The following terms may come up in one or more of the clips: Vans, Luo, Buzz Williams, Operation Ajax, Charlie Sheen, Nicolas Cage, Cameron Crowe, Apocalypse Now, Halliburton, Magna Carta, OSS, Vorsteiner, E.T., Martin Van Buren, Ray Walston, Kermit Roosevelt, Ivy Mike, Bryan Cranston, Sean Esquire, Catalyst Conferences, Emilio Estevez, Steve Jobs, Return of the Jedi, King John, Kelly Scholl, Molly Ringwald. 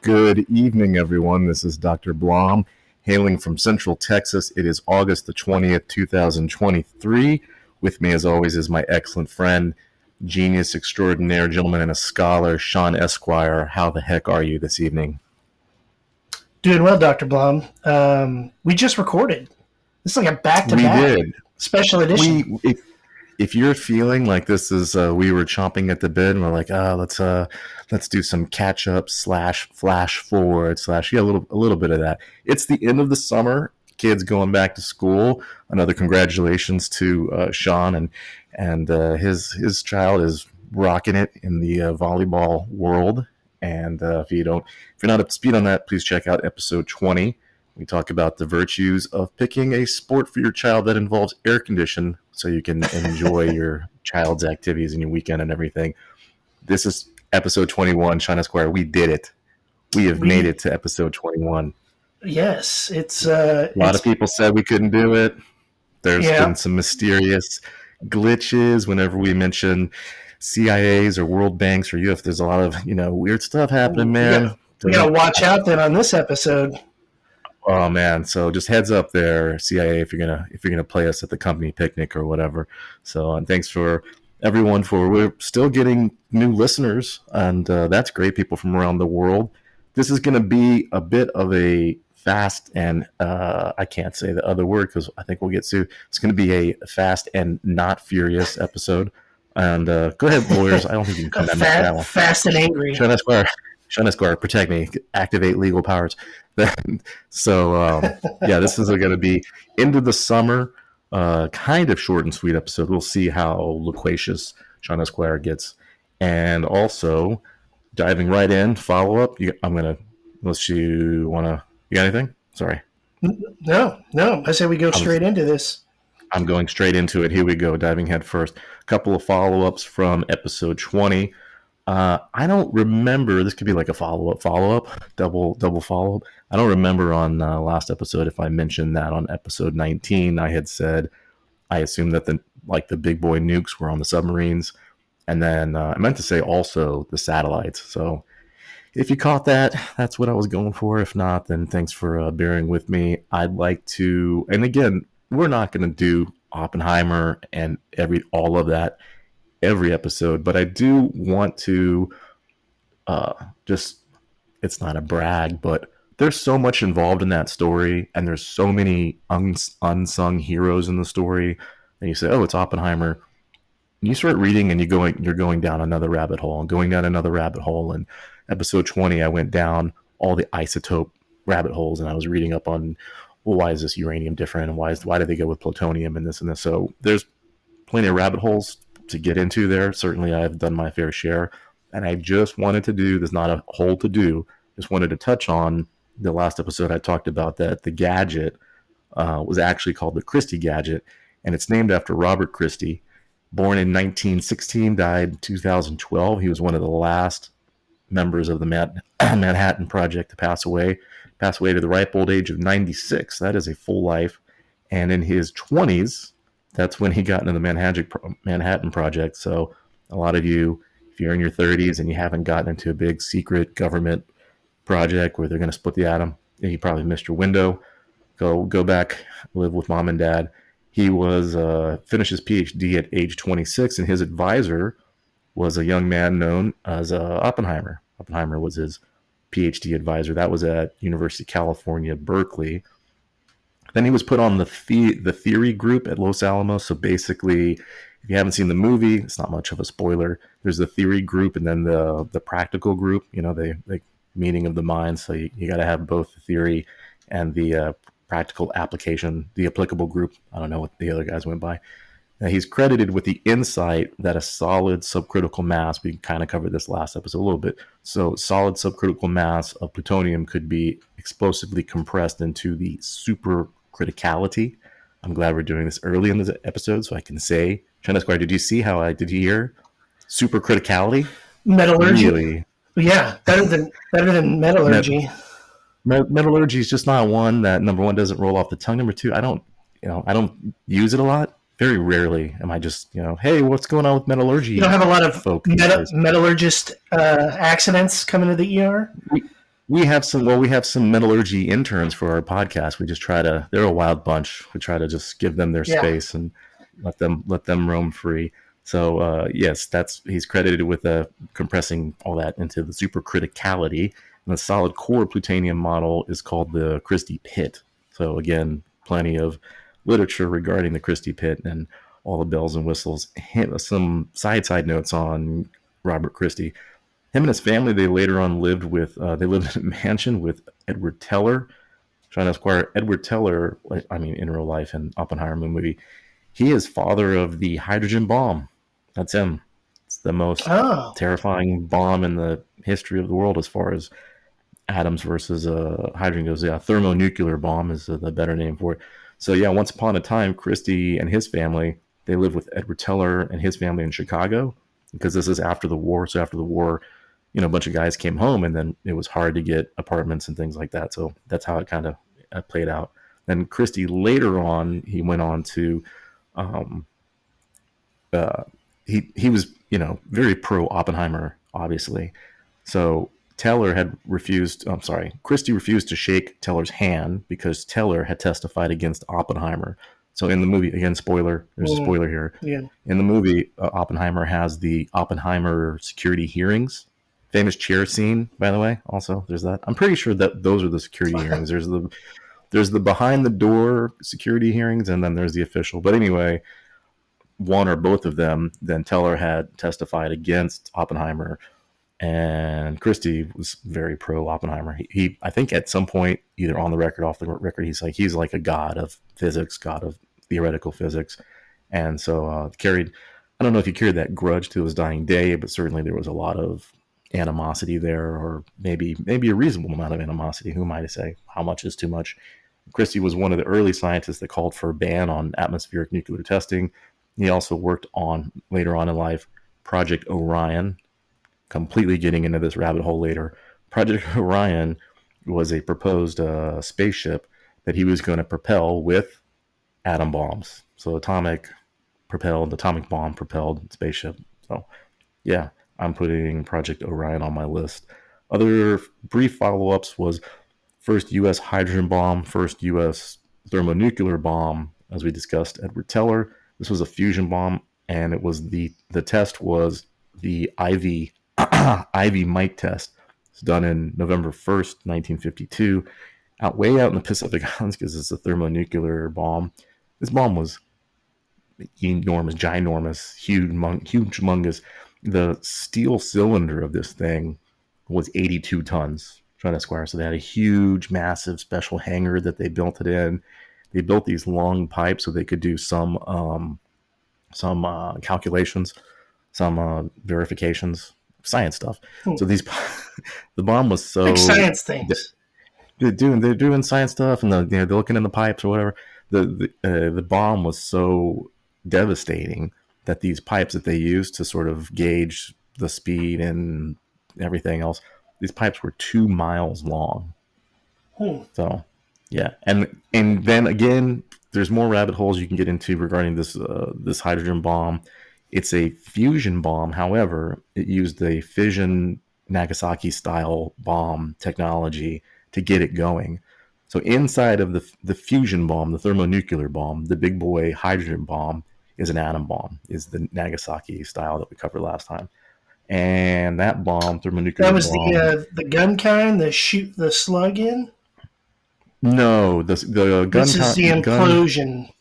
Good evening, everyone. This is Dr. Blom, hailing from Central Texas. It is August the 20th, 2023. With me, as always, is my excellent friend, genius extraordinaire, gentleman, and a scholar, Sean Esquire. How the heck are you this evening? Doing well, Dr. Blom. We just recorded. This is like a back-to-back special edition. If you're feeling like this is, we were chomping at the bit, and we're like, let's do some catch up slash flash forward slash a little bit of that. It's the end of the summer, kids going back to school. Another congratulations to Sean and his child is rocking it in the volleyball world. And if you're not up to speed on that, please check out episode 20. We talk about the virtues of picking a sport for your child that involves air conditioning, so you can enjoy your child's activities and your weekend and everything. This is episode 21, Sean Esquire. We did it. We have made it to episode 21. Yes, it's a lot of people said we couldn't do it. There's been some mysterious glitches whenever we mention CIAs or World Banks or UF. There's a lot of weird stuff happening, man. We gotta watch out then on this episode. Oh man! So just heads up there, CIA, if you're gonna play us at the company picnic or whatever. So, and thanks for everyone we're still getting new listeners, and that's great. People from around the world. This is gonna be a bit of a fast and I can't say the other word because I think we'll get sued. It's gonna be a fast and not furious episode. And go ahead, lawyers. I don't think you can come back that one. Fast and angry. Sean Esquire, protect me. Activate legal powers. So, this is going to be end of the summer, kind of short and sweet episode. We'll see how loquacious Sean Esquire gets. And also, diving right in, follow-up. You got anything? Sorry. No. I say we go straight into this. I'm going straight into it. Here we go, diving head first. A couple of follow-ups from episode 20. I don't remember. This could be like a follow-up, double follow-up. I don't remember on last episode if I mentioned that on episode 19 I had said I assumed that the big boy nukes were on the submarines, and then I meant to say also the satellites. So if you caught that, that's what I was going for. If not, then thanks for bearing with me. I'd like to, and again, we're not going to do Oppenheimer and all of that every episode, but I do want to it's not a brag, but there's so much involved in that story, and there's so many unsung heroes in the story, and you say, oh, it's Oppenheimer, and you start reading and you're going down another rabbit hole and going down another rabbit hole. And episode 20 I went down all the isotope rabbit holes, and I was reading up on, well, why is this uranium different, and why do they go with plutonium and this and this. So there's plenty of rabbit holes to get into there. Certainly I've done my fair share, and I just wanted to do, there's not a whole to do, just wanted to touch on the last episode. I talked about that the gadget was actually called the Christy gadget, and it's named after Robert Christy, born in 1916, died in 2012. He was one of the last members of the Manhattan Project to pass away to the ripe old age of 96. That is a full life. And in his 20s, that's when he got into the Manhattan Project. So a lot of you, if you're in your 30s and you haven't gotten into a big secret government project where they're going to split the atom, you probably missed your window. Go back, live with mom and dad. He was finished his PhD at age 26, and his advisor was a young man known as Oppenheimer. Oppenheimer was his PhD advisor. That was at University of California, Berkeley. Then he was put on the theory group at Los Alamos. So basically, if you haven't seen the movie, it's not much of a spoiler. There's the theory group and then the practical group. The meaning of the mind. So you got to have both the theory and the practical application, the applicable group. I don't know what the other guys went by. Now, he's credited with the insight that a solid subcritical mass, we kind of covered this last episode a little bit. So solid subcritical mass of plutonium could be explosively compressed into the super criticality. I'm glad we're doing this early in this episode so I can say, Sean Esquire, did you see how I did hear super criticality? Metallurgy. Really? Yeah, better than metallurgy. Metallurgy is just not one that, number one, doesn't roll off the tongue. Number two, I don't use it a lot. Very rarely am I just, hey, what's going on with metallurgy? You don't have a lot of metallurgist accidents coming to the ER? We have some metallurgy interns for our podcast. We just try to, they're a wild bunch. We try to just give them their space and let them roam free. So yes, he's credited with compressing all that into the supercriticality. And the solid core plutonium model is called the Christy Pit. So again, plenty of literature regarding the Christy Pit and all the bells and whistles. Some side notes on Robert Christy. Him and his family, they later on lived in a mansion with Edward Teller. Sean Esquire, Edward Teller, in real life and Oppenheimer movie, he is father of the hydrogen bomb. That's him. It's the most terrifying bomb in the history of the world as far as atoms versus hydrogen goes. Yeah, thermonuclear bomb is the better name for it. So yeah, once upon a time, Christy and his family, they lived with Edward Teller and his family in Chicago, because this is after the war. So after the war, a bunch of guys came home, and then it was hard to get apartments and things like that. So that's how it kind of played out. Then Christy later on, he went on to he was very pro Oppenheimer, obviously. So Teller had refused. I'm sorry, Christy refused to shake Teller's hand because Teller had testified against Oppenheimer. So in the movie, again, spoiler. There's a spoiler here. Yeah. In the movie, Oppenheimer has the Oppenheimer security hearings. Famous chair scene, by the way. Also, there's that. I'm pretty sure that those are the security hearings. There's the behind the door security hearings, and then there's the official. But anyway, one or both of them, then Teller had testified against Oppenheimer, and Christie was very pro Oppenheimer. He I think at some point, either on the record, off the record, he's like a god of physics, god of theoretical physics. And so I don't know if he carried that grudge to his dying day, but certainly there was a lot of animosity there, or maybe a reasonable amount of animosity. Who am I to say how much is too much? Christie was one of the early scientists that called for a ban on atmospheric nuclear testing. He also worked on, later on in life, Project Orion, completely getting into this rabbit hole later. Project Orion was a proposed spaceship that he was going to propel with atom bombs. So atomic bomb propelled spaceship. So yeah, I'm putting Project Orion on my list. Other brief follow-ups was first U.S. hydrogen bomb, first U.S. thermonuclear bomb, as we discussed, Edward Teller. This was a fusion bomb, and it was the test was the Ivy Mike test. It's done in November 1st, 1952, way out in the Pacific Islands, because it's a thermonuclear bomb. This bomb was enormous, ginormous, huge, humongous. The steel cylinder of this thing was 82 tons, Sean Esquire. So they had a huge, massive, special hangar that they built it in. They built these long pipes so they could do some calculations, some verifications, science stuff. Hmm. So the bomb was so big science things. They're doing science stuff, and they're looking in the pipes or whatever. The bomb was so devastating that these pipes that they used to sort of gauge the speed and everything else, these pipes were 2 miles long. Hmm. So. Yeah, and then again, there's more rabbit holes you can get into regarding this hydrogen bomb. It's a fusion bomb, however, it used a fission Nagasaki-style bomb technology to get it going. So inside of the fusion bomb, the thermonuclear bomb, the big boy hydrogen bomb is an atom bomb, is the Nagasaki style that we covered last time. And that bomb, thermonuclear bomb... That was the gun kind, the shoot the slug in? No, the gun. This is the implosion.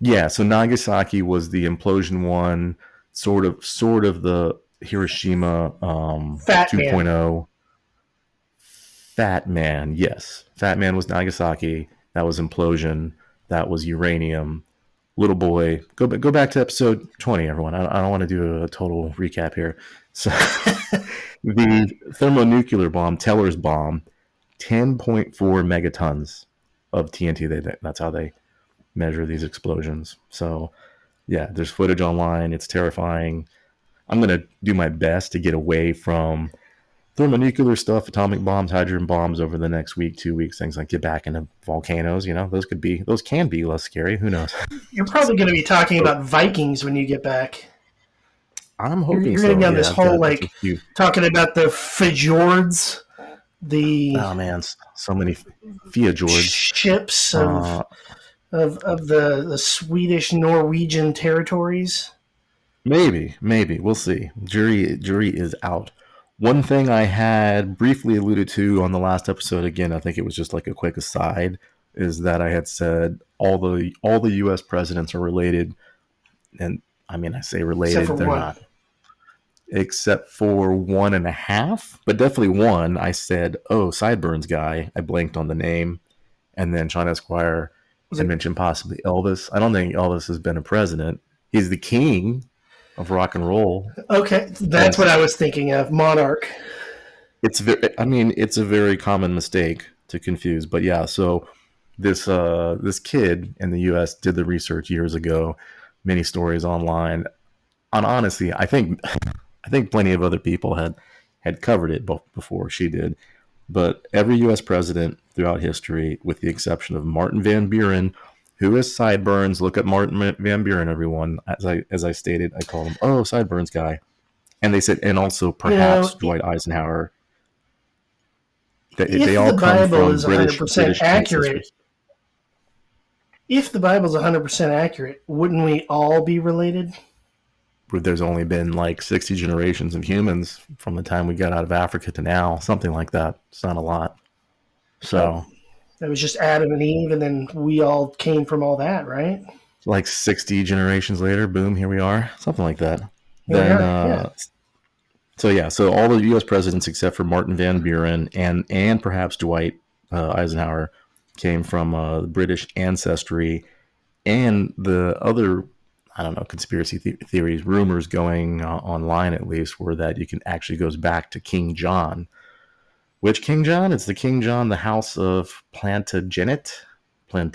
Yeah, so Nagasaki was the implosion one, sort of the Hiroshima 2.0. Fat Man, yes, Fat Man was Nagasaki. That was implosion. That was uranium. Little boy, go back to episode 20, everyone. I don't want to do a total recap here. So the thermonuclear bomb, Teller's bomb. 10.4 megatons of TNT. That's how they measure these explosions. So, yeah, there's footage online. It's terrifying. I'm going to do my best to get away from Thermonuclear stuff, atomic bombs, hydrogen bombs over the next week, 2 weeks, things like get back into volcanoes. You know, those can be less scary. Who knows? You're probably going to be talking about Vikings when you get back. I'm hoping you're going to be on this whole like talking about the Fjords, the so many Fjords ships of the Swedish Norwegian territories. Maybe we'll see. Jury is out. One thing I had briefly alluded to on the last episode, again, I think it was just like a quick aside, is that I had said all the U.S. presidents are related, and I mean I say related, they're not, except for one and a half, but definitely one. I said, oh, Sideburns guy, I blanked on the name, and then Sean Esquire. I mentioned possibly Elvis. I don't think Elvis has been a president. He's the king of rock and roll. Okay, that's what I was thinking of, Monarch. It's a very common mistake to confuse, but yeah, so this kid in the US did the research years ago, many stories online. And honestly, I think plenty of other people had covered it before she did. But every US president throughout history, with the exception of Martin Van Buren, who is Sideburns? Look at Martin Van Buren, everyone. As I stated, I called him, oh, Sideburns guy. And they said, and also perhaps Dwight Eisenhower. They all come from British accurate. If the Bible is 100% accurate, wouldn't we all be related? There's only been like 60 generations of humans from the time we got out of Africa to now, something like that. It's not a lot. So... It was just Adam and Eve, and then we all came from all that, right? Like 60 generations later, boom, here we are. Something like that. So all the U.S. presidents except for Martin Van Buren and perhaps Dwight Eisenhower came from the British ancestry. And the other, I don't know, conspiracy theories, rumors going online at least, were that you can actually goes back to King John. Which King John? It's the King John, the House of Plantagenet, and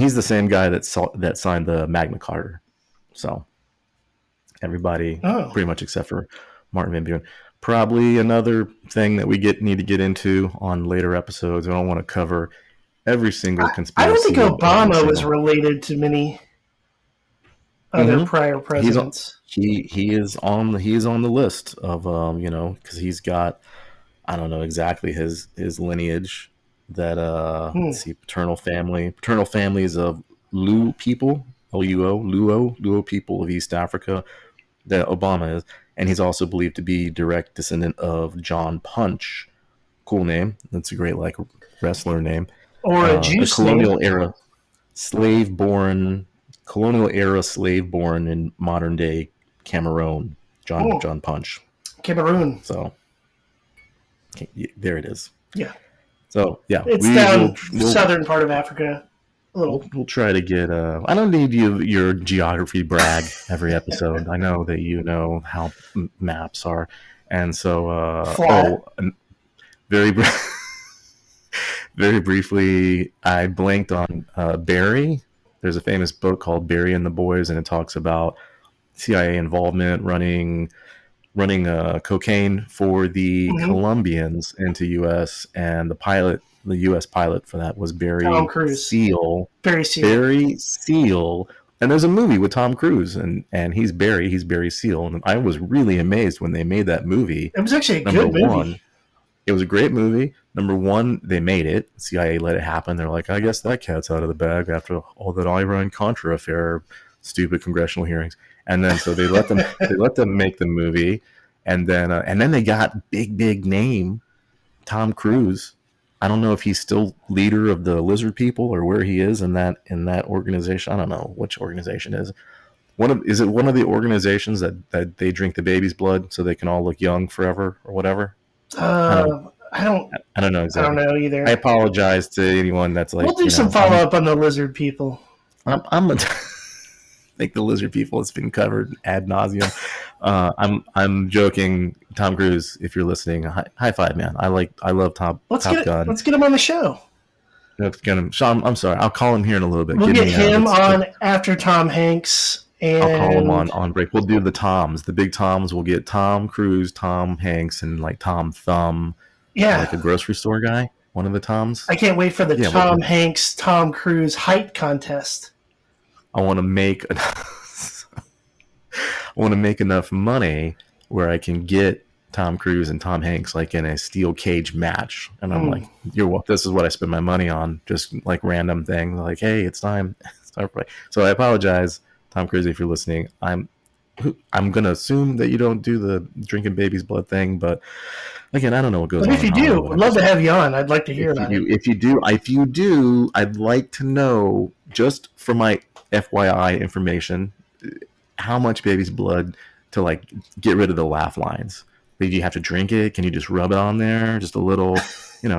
he's the same guy that signed the Magna Carta. So everybody, pretty much except for Martin Van Buren. Probably another thing that we need to get into on later episodes. I don't want to cover every single conspiracy. I don't think Obama was related to many other prior presidents. He is on the list of because he's got, I don't know exactly his lineage, that let's see, paternal families of Luo people, Luo people of East Africa, that Obama is, and he's also believed to be direct descendant of John Punch. Cool name. That's a great like wrestler name. Or a Jewish colonial era slave born in modern day Cameroon, John Punch. Cameroon. So there it is. Yeah. So yeah, it's we'll southern part of Africa. A little. We'll try to get. I don't need your geography brag every episode. I know that you know how maps are, and so very briefly, I blanked on Barry. There's a famous book called Barry and the Boys, and it talks about CIA involvement running cocaine for the Colombians into U.S. and the U.S. pilot for that was Barry Seal. And there's a movie with Tom Cruise, and he's Barry Seal. And I was really amazed when they made that movie. It was actually a good movie. It was a great movie. Number one, they made it. CIA let it happen. They're like, I guess that cat's out of the bag after all that Iran-Contra affair, stupid congressional hearings. And then so they let them make the movie. And then they got big name Tom Cruise. I don't know if he's still leader of the lizard people or where he is in that organization. I don't know which organization is. Is it one of the organizations that they drink the baby's blood so they can all look young forever or whatever? I don't know exactly. I don't know either. I apologize to anyone that's like. We'll do some follow up on the lizard people. I think the lizard people has been covered ad nauseum. I'm joking, Tom Cruise. If you're listening, high five, man. I love Tom. Let's get him on the show. Let's get him. Sean, I'm sorry. I'll call him here in a little bit. We'll get him on after Tom Hanks And I'll call him on break. We'll do the Toms, the big Toms. We'll get Tom Cruise, Tom Hanks, and like Tom Thumb. Yeah. Like the grocery store guy, one of the Toms. I can't wait for the Tom Hanks, Tom Cruise height contest. I want to make enough money where I can get Tom Cruise and Tom Hanks like in a steel cage match. And I'm like, this is what I spend my money on. Just like random things. Like, hey, it's time. It's time for play. So I apologize, Tom Cruise, if you're listening. I'm going to assume that you don't do the drinking baby's blood thing, but again, I don't know what goes on. But if you do, I'd love to have you on. I'd like to hear about it. If you do, I'd like to know, just for my FYI information, how much baby's blood to like get rid of the laugh lines. Do you have to drink it? Can you just rub it on there? Just a little,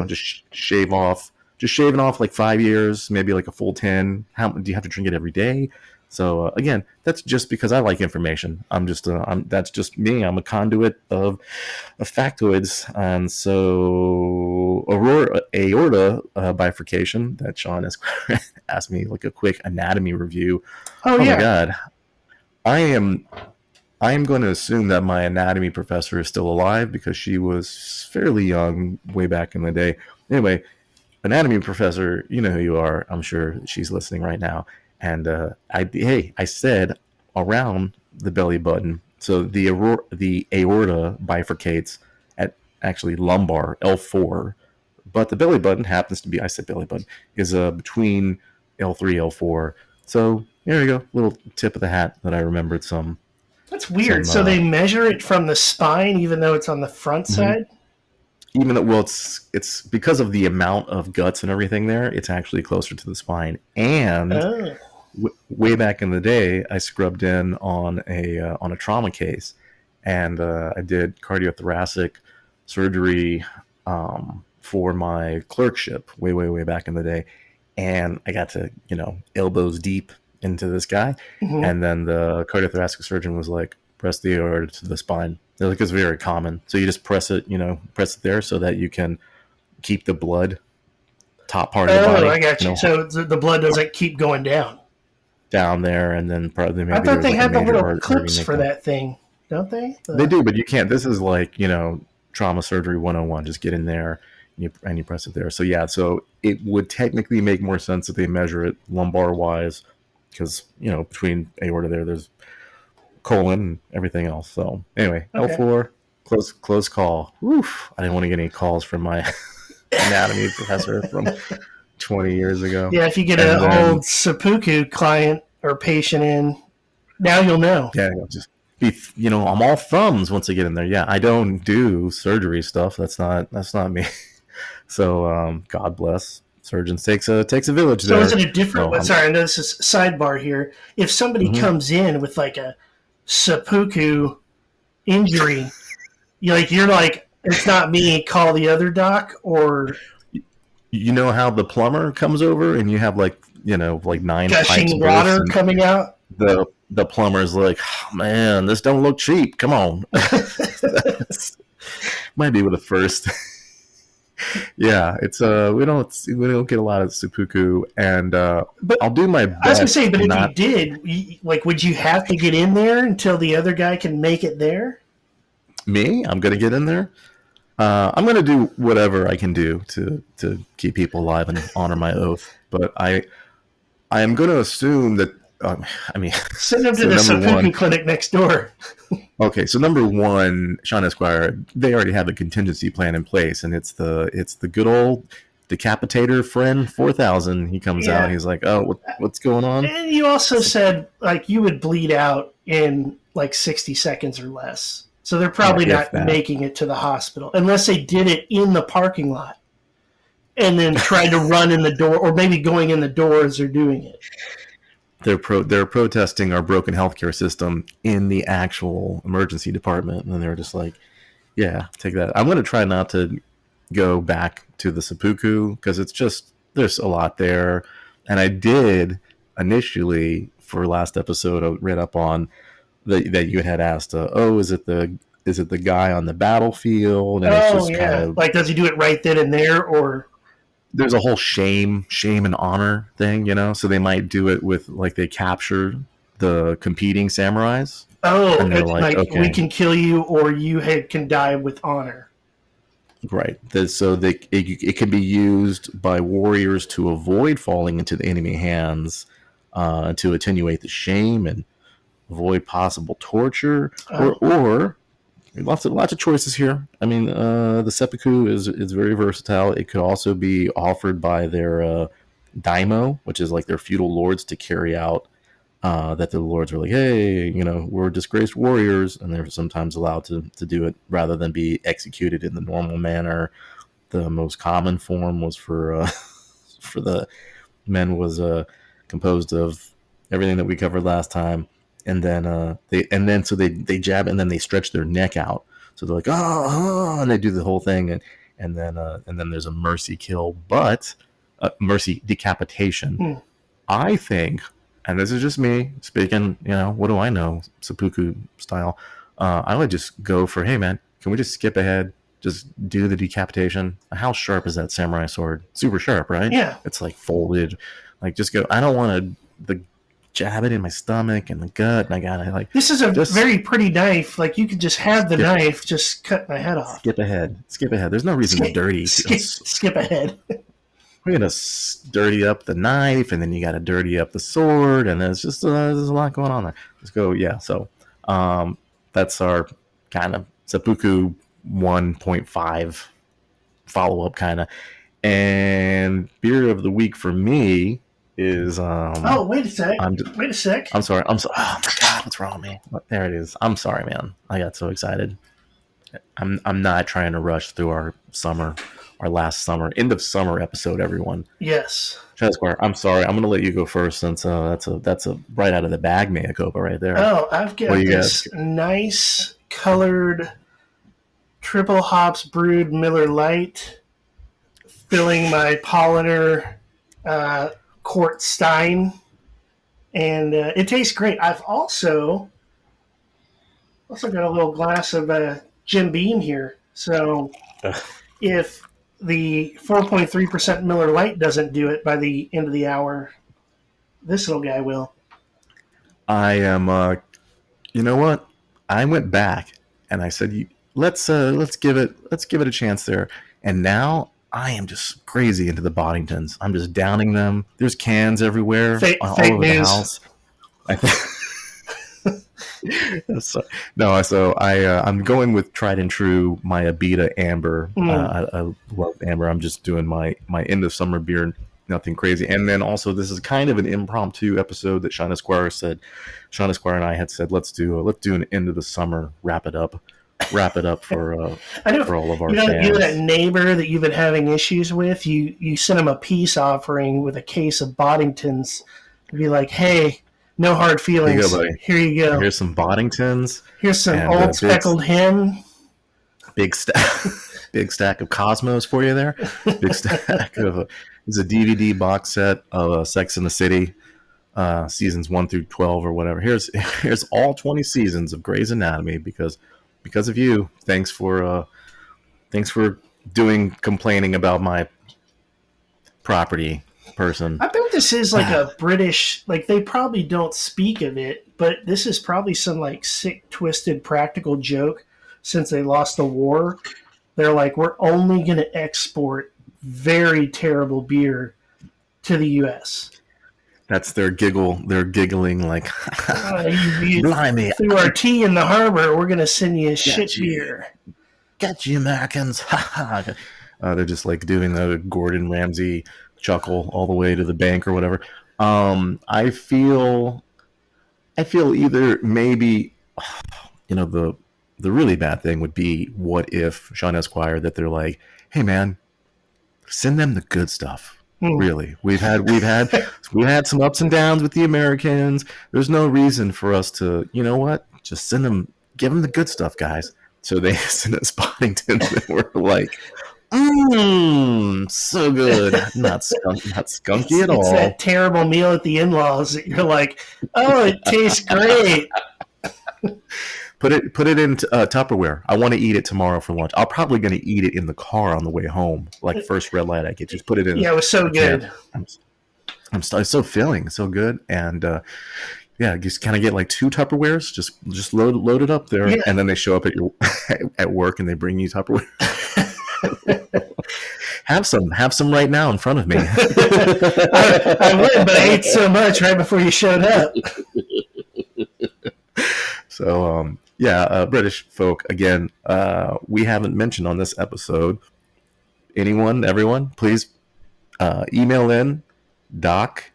just shave off. Just shaving off like 5 years, maybe like a full 10. How do you have to drink it every day? So again, that's just because I like information. That's just me. I'm a conduit of factoids. And so aorta bifurcation that Sean Esquire asked me like a quick anatomy review. Oh my God, I am going to assume that my anatomy professor is still alive because she was fairly young way back in the day. Anyway, anatomy professor, you know who you are. I'm sure she's listening right now. And I said around the belly button. So the aorta bifurcates at actually lumbar L4, but the belly button happens to be, I said belly button, is between L3, L4. So there you go, little tip of the hat that I remembered some. That's weird. So they measure it from the spine, even though it's on the front side. Even though, well, it's because of the amount of guts and everything there, it's actually closer to the spine. And way back in the day, I scrubbed in on a trauma case, and I did cardiothoracic surgery for my clerkship way back in the day, and I got to elbows deep into this guy, and then the cardiothoracic surgeon was like, press the aorta to the spine. Like, it's very common. So you just press it, press it there so that you can keep the blood top part of the body. Oh, I got you. So the blood doesn't keep going down there, and then probably maybe I thought they had the little clips for that thing, don't they? They do, but you can't. This is like trauma surgery 101. Just get in there and you press it there. So yeah, so it would technically make more sense if they measure it lumbar wise, because between aorta there's colon and everything else. So anyway, okay. L4, close call. Oof, I didn't want to get any calls from my anatomy professor from 20 years ago. Yeah, if you get an old seppuku client or patient in, now you'll know. Yeah, just be, I'm all thumbs once I get in there. Yeah, I don't do surgery stuff. That's not me. So God bless. Surgeons takes a village. So is it a different one? Sorry, I know this is sidebar here. If somebody comes in with like a seppuku injury, you're like, it's not me, call the other doc? Or how the plumber comes over and you have like 9 pipes of water coming out, the plumber's like, oh, man, this don't look cheap, come on. Might be with the first. Yeah, it's we don't get a lot of seppuku, and but I'll do my best. I was gonna say, but if you did, would you have to get in there until the other guy can make it there? Me, I'm gonna get in there. I'm gonna do whatever I can do to keep people alive and honor my oath. But I am gonna assume that. Send them to the seppuku clinic next door. Okay, so number one, Sean Esquire, they already have a contingency plan in place, and it's the good old decapitator friend 4000. He comes out, he's like, oh, what's going on? And you also said you would bleed out in 60 seconds or less. So they're probably not making it to the hospital, unless they did it in the parking lot and then tried to run in the door, or maybe going in the door as they're doing it. They're protesting our broken healthcare system in the actual emergency department, and they're just like, "Yeah, take that." I'm going to try not to go back to the seppuku because it's just there's a lot there, and I did initially for last episode I read up on that you had asked, "Is it the guy on the battlefield?" And does he do it right then and there, or? There's a whole shame and honor thing, so they might do it with they capture the competing samurais. Oh, and they're like, okay, we can kill you, or you can die with honor. Right. So it can be used by warriors to avoid falling into the enemy hands, to attenuate the shame and avoid possible torture, or lots of choices here. I mean, the seppuku is very versatile. It could also be offered by their daimyo, which is like their feudal lords, to carry out. That the lords are like, hey, we're disgraced warriors, and they're sometimes allowed to do it rather than be executed in the normal manner. The most common form was for the men was composed of everything that we covered last time, and then they jab and then they stretch their neck out, so they're like and they do the whole thing, and then there's a mercy kill, but mercy decapitation. I think. And this is just me speaking, what do I know? Seppuku style. I would just go for, hey, man, can we just skip ahead? Just do the decapitation. How sharp is that samurai sword? Super sharp, right? Yeah. It's like folded. Like, just go. I don't want to jab it in my stomach and the gut. And I got to, like. This is a very pretty knife. Like, you could just have the knife, just cut my head off. Skip ahead. There's no reason to dirty. Skip ahead. You're going to dirty up the knife, and then you got to dirty up the sword, and it's just there's a lot going on there. Let's go, yeah. So that's our kind of seppuku 1.5 follow-up kind of. And beer of the week for me is... wait a sec. I'm sorry. Oh, my God, what's wrong with me? There it is. I'm sorry, man. I got so excited. I'm not trying to rush through our last summer, end of summer episode, everyone. Yes. Sean Esquire, I'm sorry. I'm going to let you go first, since that's a right out of the bag Mayacopa right there. Oh, I've got this nice colored triple hops brewed Miller Lite filling my Polliner quart stein, and it tastes great. I've also got a little glass of Jim Beam here, so... If the 4.3% Miller Lite doesn't do it by the end of the hour, this little guy will. I am, you know what? I went back and I said, let's give it a chance there. And now I am just crazy into the Boddingtons. I'm just downing them. There's cans everywhere, all over the house. I'm going with tried and true, my Abita Amber. I love Amber. I'm just doing my end of summer beer, nothing crazy. And then also, this is kind of an impromptu episode that Sean Esquire and I had said, let's do an end of the summer, wrap it up for all of our fans. You know that neighbor that you've been having issues with? You sent him a peace offering with a case of Boddingtons to be like, hey. No hard feelings. Here you go. Here's some Boddingtons. Here's some old speckled hen. Big stack of Cosmos for you there. Big stack of it's a DVD box set of Sex and the City, seasons 1 through 12 or whatever. Here's all 20 seasons of Grey's Anatomy because of you. Thanks for complaining about my property. Person. I bet this is like a British, like they probably don't speak of it, but this is probably some like sick, twisted, practical joke since they lost the war. They're like, we're only going to export very terrible beer to the U.S. That's their giggle. They're giggling like, blimey. Through our tea in the harbor, we're going to send you beer. Got you, Americans. They're just like doing the Gordon Ramsay chuckle all the way to the bank or whatever. I feel either maybe, the really bad thing would be, what if Sean Esquire, that they're like, hey man, send them the good stuff. Really, we've had some ups and downs with the Americans. There's no reason for us to, just give them the good stuff, guys. So they sent us Boddingtons and we're like, so good. Not skunky at all. It's that terrible meal at the in-laws that you're like, oh, it tastes great. Put it in Tupperware. I want to eat it tomorrow for lunch. I'm probably going to eat it in the car on the way home. Like first red light I get, just put it in. Yeah, it was so good. I'm so filling, so good, and Yeah, you kind of get like two Tupperwares, just load it up there, yeah. And then they show up at your at work and they bring you Tupperware. Have some right now in front of me. I would, but I ate so much right before you showed up. So, British folk again. We haven't mentioned on this episode. Anyone, everyone, please email in doc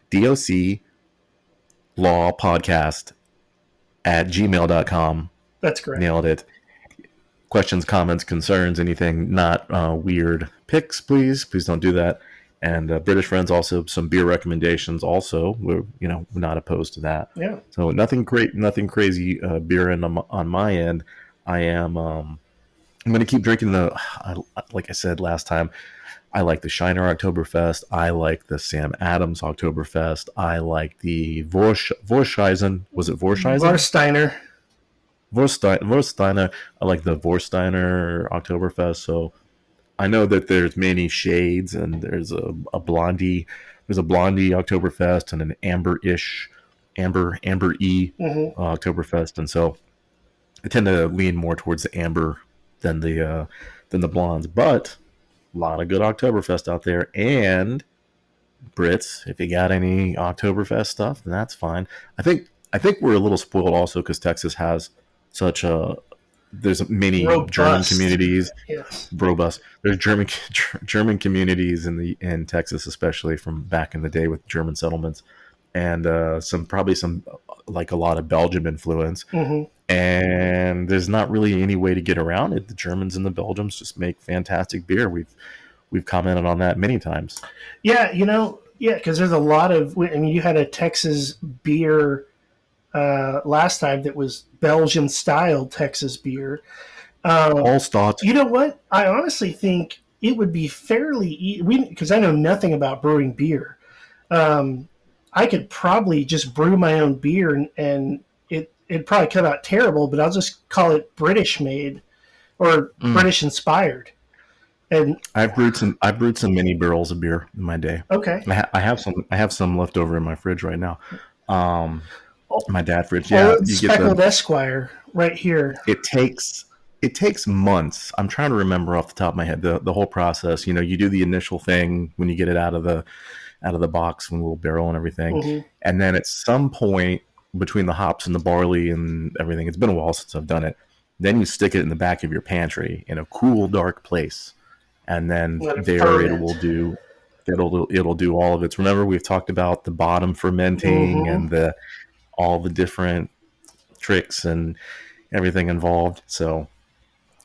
law podcast at gmail.com. That's correct. Nailed it. Questions, comments, concerns, anything not weird picks, please don't do that. And British friends, also some beer recommendations. Also, we're not opposed to that. Yeah. So nothing crazy beer on my end. I am. I'm going to keep drinking the. Like I said last time, I like the Shiner Oktoberfest. I like the Sam Adams Oktoberfest. I like the Vorsteiner. Was it Vorsteiner? Vorsteiner. I like the Vorsteiner Oktoberfest. So I know that there's many shades, and there's a blondie Oktoberfest and an amber-y mm-hmm. Oktoberfest. And so I tend to lean more towards the amber than the blondes, but a lot of good Oktoberfest out there. And Brits, if you got any Oktoberfest stuff, then that's fine. I think we're a little spoiled also because Texas has such a. There's many robust. German communities, yes. Robust. There's German communities in Texas, especially from back in the day with German settlements, and some like a lot of Belgian influence. Mm-hmm. And there's not really any way to get around it. The Germans and the Belgians just make fantastic beer. We've commented on that many times. Yeah, because there's a lot of. I mean, you had a Texas beer. Last time that was Belgian style Texas beer. All stout. You know what? I honestly think it would be fairly because I know nothing about brewing beer. I could probably just brew my own beer and it'd probably come out terrible, but I'll just call it British made or British inspired. And I've brewed some mini barrels of beer in my day. Okay. I have some left over in my fridge right now. My dad fridge, yeah. You get the Esquire right here. It takes months. I'm trying to remember off the top of my head the whole process. You do the initial thing when you get it out of the box, one little barrel and everything, mm-hmm. and then at some point between the hops and the barley and everything, it's been a while since I've done it. Then you stick it in the back of your pantry in a cool, dark place, and then it'll do all of its. Remember, we've talked about the bottom fermenting mm-hmm. and the. All the different tricks and everything involved. So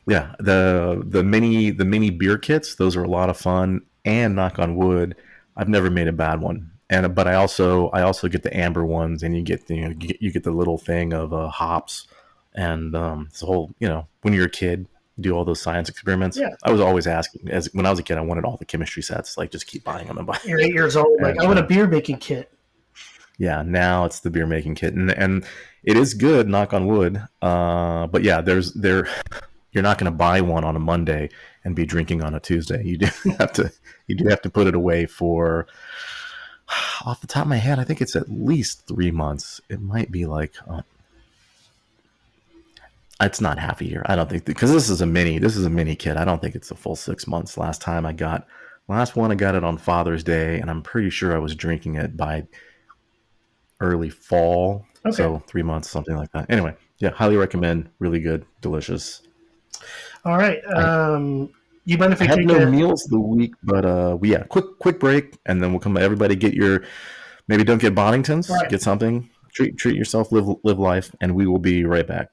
yeah, the mini beer kits, those are a lot of fun, and knock on wood, I've never made a bad one. And but I also get the amber ones, and you get the little thing of hops, and it's a whole, when you're a kid, do all those science experiments. Yeah. I was always asking when I was a kid, I wanted all the chemistry sets, like just keep buying them and buying. You're 8 years old, I want a beer making kit. Yeah, now it's the beer making kit, and it is good. Knock on wood. But yeah, you're not going to buy one on a Monday and be drinking on a Tuesday. You do have to put it away for. Off the top of my head, I think it's at least 3 months. It might be like. It's not half a year. I don't think because this is a mini kit. I don't think it's a full 6 months. Last one I got it on Father's Day, and I'm pretty sure I was drinking it by. Early fall, okay. So 3 months, something like that. Anyway, yeah, highly recommend. Really good, delicious. All right. You mind if I had no meals the week, but quick break, and then we'll come. Everybody, get your maybe don't get Boddingtons, right. Get something. Treat yourself, live life, and we will be right back.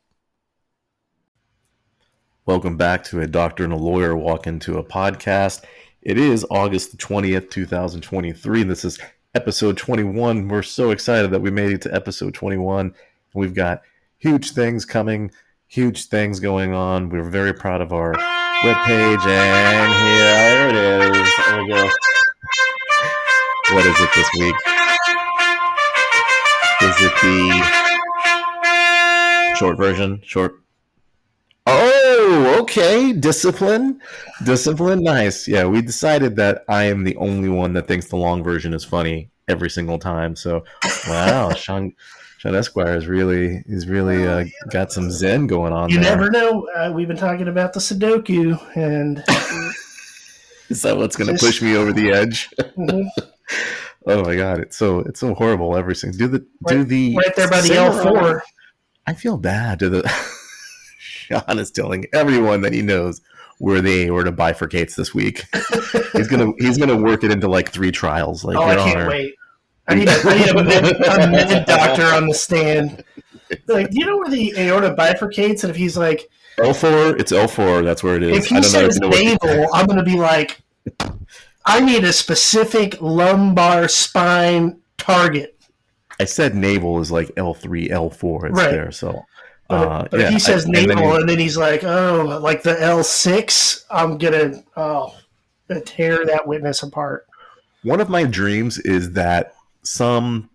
Welcome back to A Doctor and a Lawyer Walk Into a Podcast. It is August the 20th, 2023. This is. Episode 21. We're so excited that we made it to episode 21. We've got huge things coming, huge things going on. We're very proud of our webpage, and here it is. There we go. What is it this week? Is it the short version? Short. Oh, okay. Discipline. Nice. Yeah, we decided that I am the only one that thinks the long version is funny every single time. So, wow, Sean Sean Esquire is really got some zen going on. You never know. We've been talking about the Sudoku, and is that what's going to push me over the edge? Mm-hmm. Oh my God! It's so horrible. Everything. Do the right there by the L4. I feel bad. Sean is telling everyone that he knows where the aorta bifurcates this week. he's gonna work it into like three trials. Like, oh, I can't wait. I need a med doctor on the stand. They're like, do you know where the aorta bifurcates? And if he's like L4, it's L4. That's where it is. If he says navel, I'm gonna be like, I need a specific lumbar spine target. I said navel is like L3, L4. It's right there. So, but yeah, if he says navel, and then he's like, oh, like the L6, I'm gonna tear that witness apart. One of my dreams is that some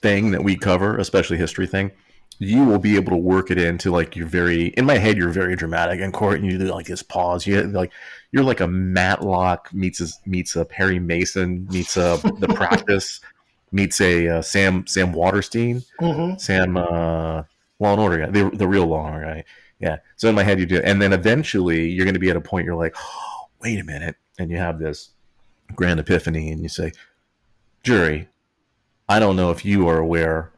thing that we cover, especially history thing, you will be able to work it into like your very, in my head, you're very dramatic in court, and you do like this pause. You're like a Matlock meets a Perry Mason meets a The Practice meets a Sam Watersteen, mm-hmm. Sam Law and Order guy, the real Law and Order guy. Yeah. So in my head, you do, and then eventually you're going to be at a point you're like, oh, wait a minute, and you have this grand epiphany, and you say, jury, I don't know if you are aware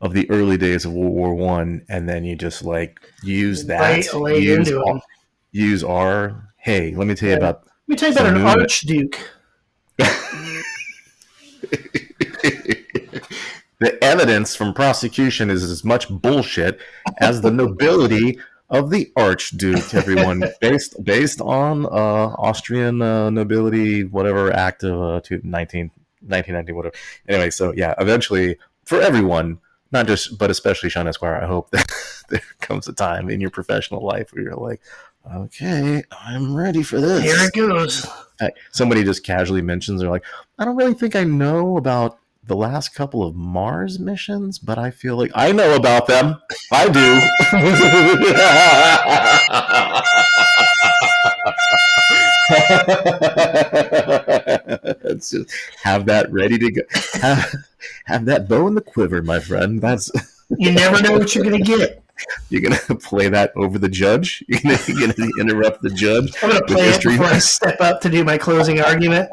of the early days of World War I, and then you just like use that, right, use our, hey, let me tell you about. Let me tell you about an archduke. The evidence from prosecution is as much bullshit as the nobility of the archduke. Everyone, based on Austrian nobility, whatever act of 1990, whatever. Anyway, so yeah, eventually for everyone, not just, but especially Sean Esquire, I hope that there comes a time in your professional life where you're like, okay, I'm ready for this. Here it goes. Somebody just casually mentions, they're like, I don't really think I know about the last couple of Mars missions, but I feel like I know about them. I do. Let's just have that ready to go. Have that bow in the quiver, my friend. That's you never know what you're gonna get. You're gonna play that over the judge. You're gonna interrupt the judge. I'm gonna play it before I step up to do my closing argument.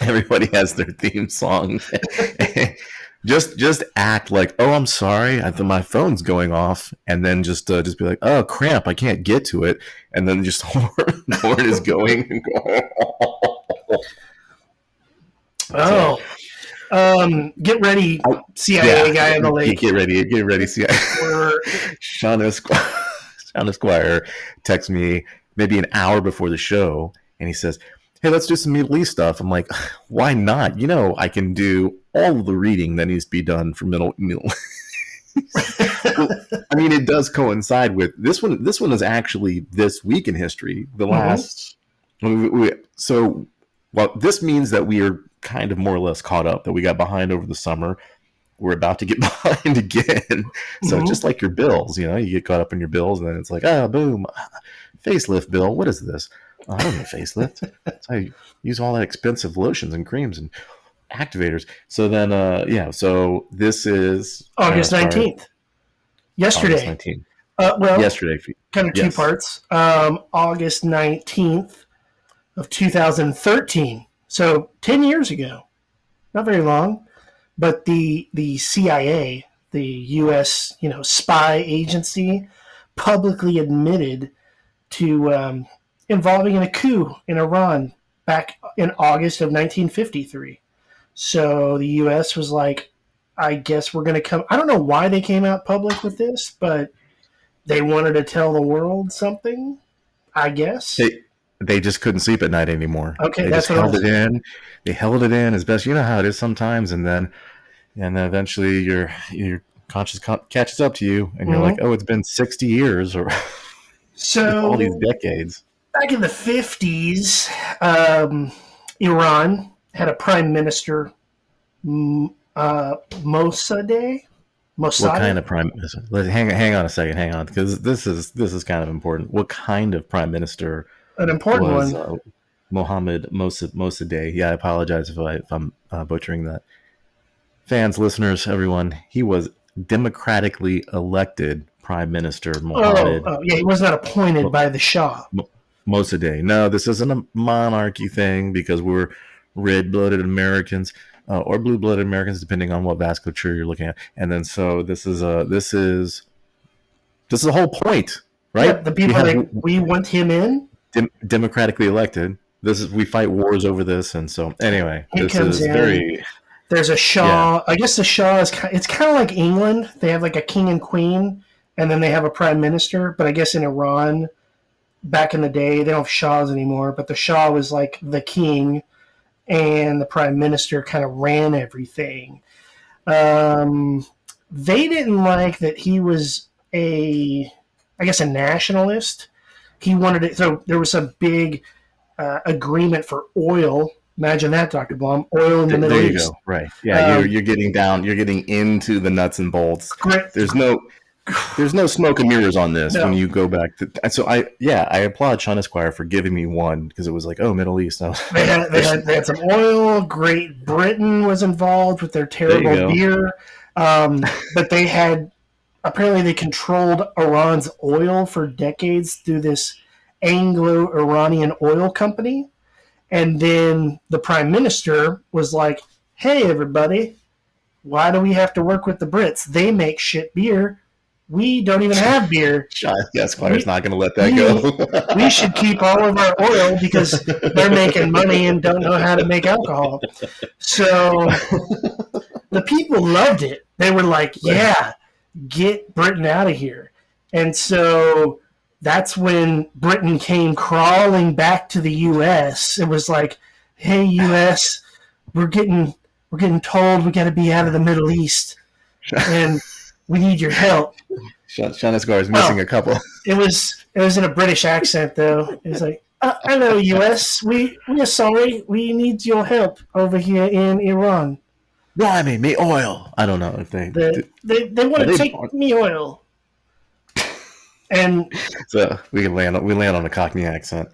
Everybody has their theme song. just act like, oh, I'm sorry, my phone's going off, and then just be like, oh crap, I can't get to it, and then just horn is going. And going. Oh, get ready, CIA guy on the lake. Get ready, CIA. Sean Esquire texts me maybe an hour before the show, and he says, hey, let's do some Middle East stuff. I'm like, why not? You know, I can do all the reading that needs to be done for Middle East. I mean, it does coincide with this one. This one is actually this week in history. The last. Mm-hmm. So, well, this means that we are kind of more or less caught up, that we got behind over the summer. We're about to get behind again. So mm-hmm. Just like your bills, you know, you get caught up in your bills, and then it's like, ah, boom, facelift bill. What is this? I don't need a facelift. I use all that expensive lotions and creams and activators. So then, so this is August 19th. Yesterday. August 19th. Well, yesterday. Kind of two parts. August 19th of 2013. So 10 years ago. Not very long. But the CIA, the U.S., you know, spy agency, publicly admitted to... involving in a coup in Iran back in August of 1953. So the U.S. was like, I guess we're going to come. I don't know why they came out public with this, but they wanted to tell the world something, I guess. They just couldn't sleep at night anymore. Okay, they that's just what held it in. They held it in as best. You know how it is sometimes. And then eventually your conscience catches up to you, and you're like, oh, it's been 60 years or so, all these decades. Back in the 50s, Iran had a prime minister, Mosaddegh. What kind of prime minister? Hang on a second, because this is kind of important. What kind of prime minister? An important one. Mohammad Mosaddegh. Yeah, I apologize if I'm butchering that. fans, listeners, everyone, he was democratically elected Prime Minister Mohammad. He was not appointed by the Shah. Mosaddegh. No, this isn't a monarchy thing because we're red-blooded Americans or blue-blooded Americans, depending on what vasculature you're looking at. And then so this is the whole point, right? Yeah, the people we want him in democratically elected. This is, we fight wars over this, and so anyway, he comes in. There's a Shah. Yeah. I guess the Shah is kind of like England. They have like a king and queen, and then they have a prime minister. But I guess in Iran, back in the day, they don't have Shahs anymore. But the Shah was like the king, and the prime minister kind of ran everything. They didn't like that he was a nationalist. He wanted it. So there was a big agreement for oil. Imagine that, Dr. Blom. Oil in the Middle East. There you go. Right. Yeah, you're getting down. You're getting into the nuts and bolts. Correct. There's no smoke and mirrors on this when you go back. I applaud Sean Esquire for giving me one because it was like, oh, Middle East. They had some oil. Great Britain was involved with their terrible beer. But they had, apparently they controlled Iran's oil for decades through this Anglo-Iranian oil company. And then the prime minister was like, hey, everybody, why do we have to work with the Brits? They make shit beer. We don't even have beer. Esquire's not going to let that go. We should keep all of our oil because they're making money and don't know how to make alcohol. So the people loved it. They were like, yeah, get Britain out of here. And so that's when Britain came crawling back to the U.S. It was like, hey, U.S., we're getting told we got to be out of the Middle East, and we need your help. Sean Esquire is missing a couple. It was in a British accent, though. It was like, hello, U.S., we're sorry. We need your help over here in Iran. Blimey, me oil. I don't know if They want to take me oil. And so we land on a Cockney accent.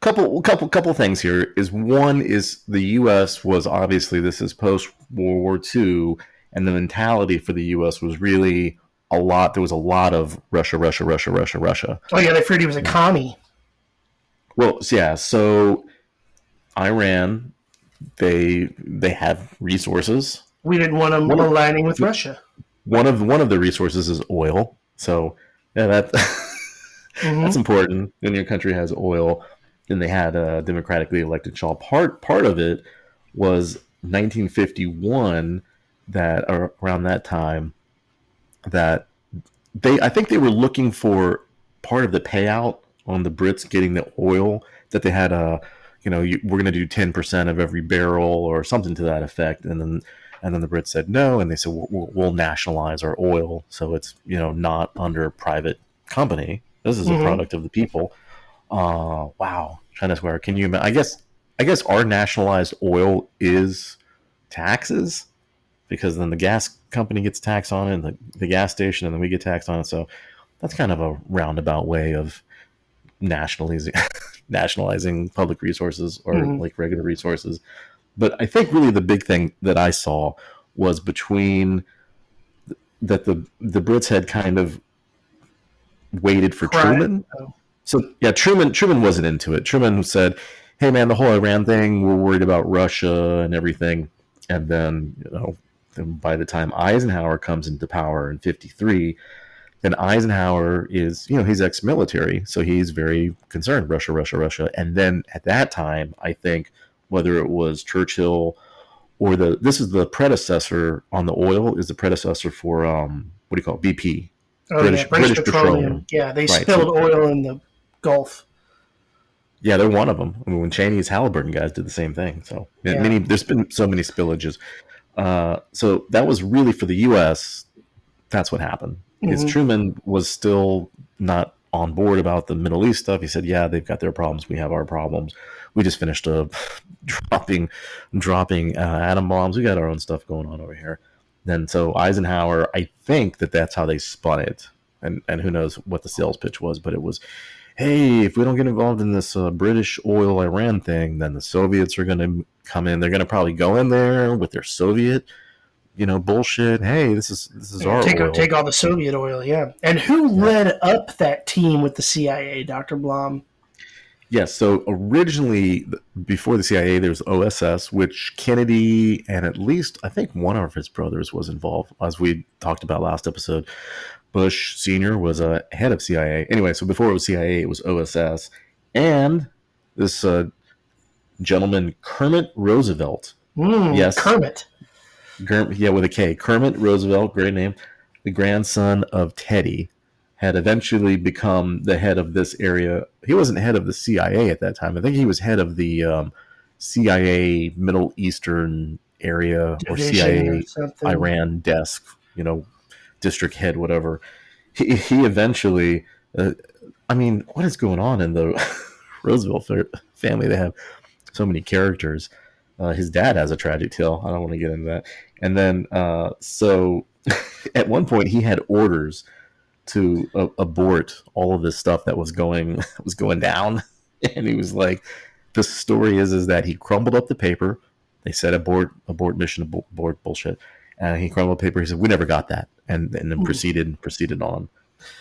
Couple things here is one is the U.S. was obviously, this is post World War II, and the mentality for the U.S. was really a lot. There was a lot of Russia. Oh yeah, they feared he was a commie. Well, yeah. So Iran, they have resources. We didn't want them aligning with Russia. One of the resources is oil. So yeah, that's important. When your country has oil, then they had a democratically elected Shah. Part of it was 1951, that around that time, that I think they were looking for part of the payout on the Brits getting the oil, that they had we're going to do 10% of every barrel or something to that effect, and then the Brits said no, and they said, we'll nationalize our oil so it's not under a private company. This is a product of the people. Wow. Sean Esquire, can you imagine? I guess our nationalized oil is taxes, because then the gas company gets taxed on it, and the gas station, and then we get taxed on it. So that's kind of a roundabout way of nationalizing public resources or like regular resources. But I think really the big thing that I saw was that the Brits had kind of waited for Truman. So yeah, Truman wasn't into it. Truman said, "Hey man, the whole Iran thing, we're worried about Russia and everything." And then by the time Eisenhower comes into power in '53, then Eisenhower is he's ex-military, so he's very concerned Russia. And then at that time, I think, whether it was Churchill or the predecessor for BP, British Petroleum. Yeah, they spilled oil in the Gulf. Yeah, they're one of them. I mean, when Cheney's Halliburton guys did the same thing. So there's been so many spillages. So that was really for the U.S. That's what happened. Because Truman was still not on board about the Middle East stuff. He said, yeah, they've got their problems. We have our problems. We just finished dropping atom bombs. We got our own stuff going on over here. And so Eisenhower, I think that's how they spun it. And who knows what the sales pitch was, but it was, hey, if we don't get involved in this British oil Iran thing, then the Soviets are going to come in. They're going to probably go in there with their Soviet, bullshit. Hey, this is our oil. Take all the Soviet oil, yeah. And who led up that team with the CIA, Dr. Blom? Yes, so originally, before the CIA, there was OSS, which Kennedy and at least, I think, one of his brothers was involved, as we talked about last episode. Bush Sr. was a head of CIA. Anyway, so before it was CIA, it was OSS. And this gentleman, Kermit Roosevelt. Yes, Kermit. Yeah, with a K. Kermit Roosevelt, great name. The grandson of Teddy had eventually become the head of this area. He wasn't head of the CIA at that time. I think he was head of the CIA Middle Eastern area Division or CIA or Iran desk, district head, whatever. He eventually, what is going on in the Roosevelt family? They have so many characters. His dad has a tragic tale. I don't want to get into that. And then, at one point he had orders to abort all of this stuff that was going down. And he was like, the story is that he crumbled up the paper. They said, abort mission, abort bullshit. And he crumbled the paper. He said, we never got that. And then proceeded on.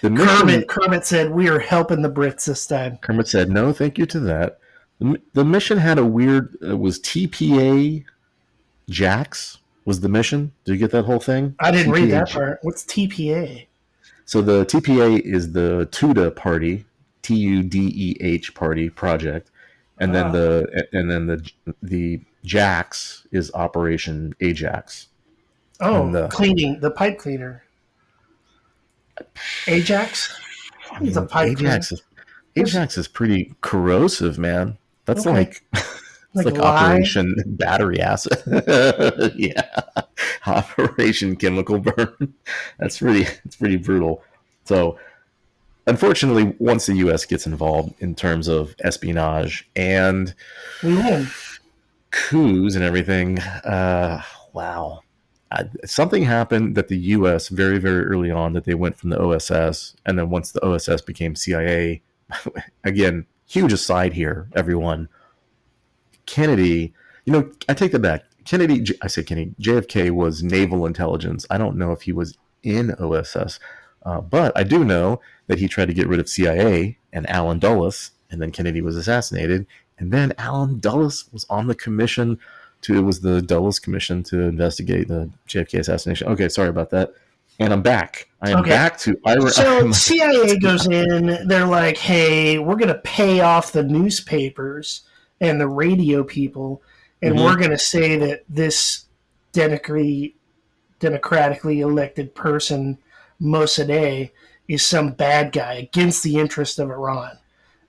Kermit said, we are helping the Brits this time. Kermit said, no, thank you to that. The mission had a weird, it was TPA Jax was the mission. Did you get that whole thing? I didn't read that part. What's TPA? So the TPA is the Tudeh Party, T-U-D-E-H Party project. And then the Jax is Operation Ajax. Oh, cleaning the pipe cleaner. Ajax? He's a pipe cleaner. Ajax is pretty corrosive, man. That's like Operation Battery Acid. Yeah. Operation Chemical Burn. It's pretty brutal. So unfortunately, once the US gets involved in terms of espionage and coups and everything, something happened that the US very, very early on, that they went from the OSS, and then once the OSS became CIA, again, huge aside here, everyone. Kennedy, I take that back. JFK was naval intelligence. I don't know if he was in OSS, but I do know that he tried to get rid of CIA and Allen Dulles, and then Kennedy was assassinated, and then Allen Dulles was on the commission. It was the Dulles Commission to investigate the JFK assassination. Okay, sorry about that. And I'm back. Back to Iran. So CIA goes in. They're like, hey, we're going to pay off the newspapers and the radio people, and we're going to say that this democratically elected person, Mosaddegh, is some bad guy against the interest of Iran.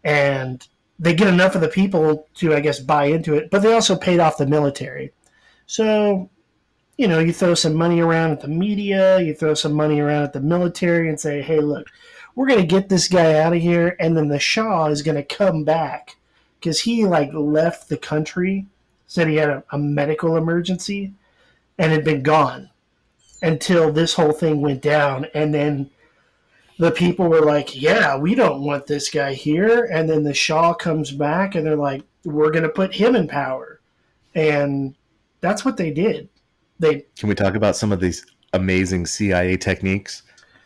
And they get enough of the people to, I guess, buy into it, but they also paid off the military. So, you throw some money around at the media, you throw some money around at the military and say, hey, look, we're going to get this guy out of here, and then the Shah is going to come back because he, left the country, said he had a medical emergency, and had been gone until this whole thing went down, and then the people were like, yeah, we don't want this guy here. And then the Shah comes back and they're like, we're going to put him in power. And that's what they did. Can we talk about some of these amazing CIA techniques?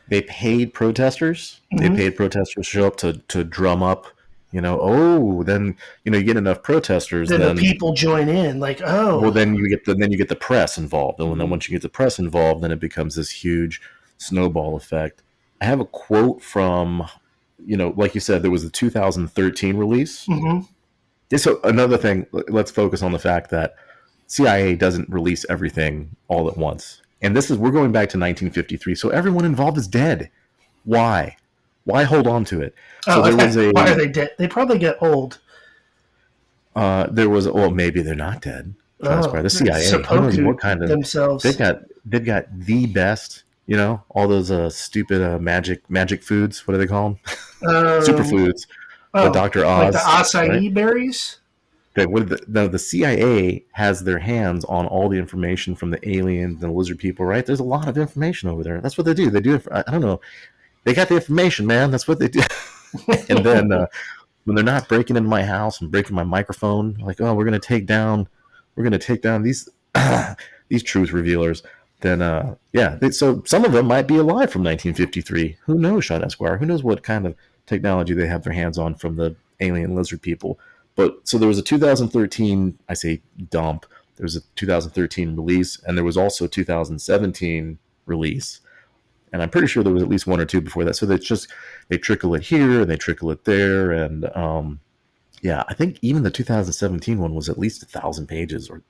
They paid protesters. They paid protesters to show up to drum up, then, you get enough protesters. Then the people join in Well, then you get the press involved. And then once you get the press involved, then it becomes this huge snowball effect. I have a quote from, like you said, there was the 2013 release. So another thing, let's focus on the fact that CIA doesn't release everything all at once. And we're going back to 1953. So everyone involved is dead. Why? Why hold on to it? Why are they dead? They probably get old. Maybe they're not dead. The CIA, I don't know what kind of themselves. They've got the best. All those stupid magic foods. What do they call them? Superfoods. Dr. Oz. The acai berries? The CIA has their hands on all the information from the aliens and the lizard people, right? There's a lot of information over there. That's what they do. I don't know. They got the information, man. That's what they do. And then when they're not breaking into my house and breaking my microphone, we're going to take down we're going to take down these these truth revealers, then so some of them might be alive from 1953. Who knows, Sean Esquire? Who knows what kind of technology they have their hands on from the alien lizard people? But so there was a 2013, I say dump. There was a 2013 release, and there was also a 2017 release. And I'm pretty sure there was at least one or two before that. So they trickle it here and they trickle it there. And I think even the 2017 one was at least 1,000 pages or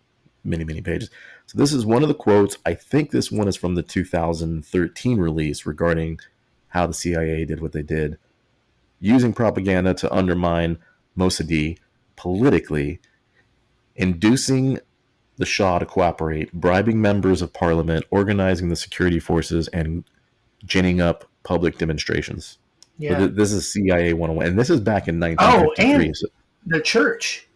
many, many pages. So this is one of the quotes. I think this one is from the 2013 release regarding how the CIA did what they did, using propaganda to undermine Mosaddegh politically, inducing the Shah to cooperate, bribing members of parliament, organizing the security forces, and ginning up public demonstrations. Yeah. So this is CIA 101, and this is back in 1953. Oh, and the church.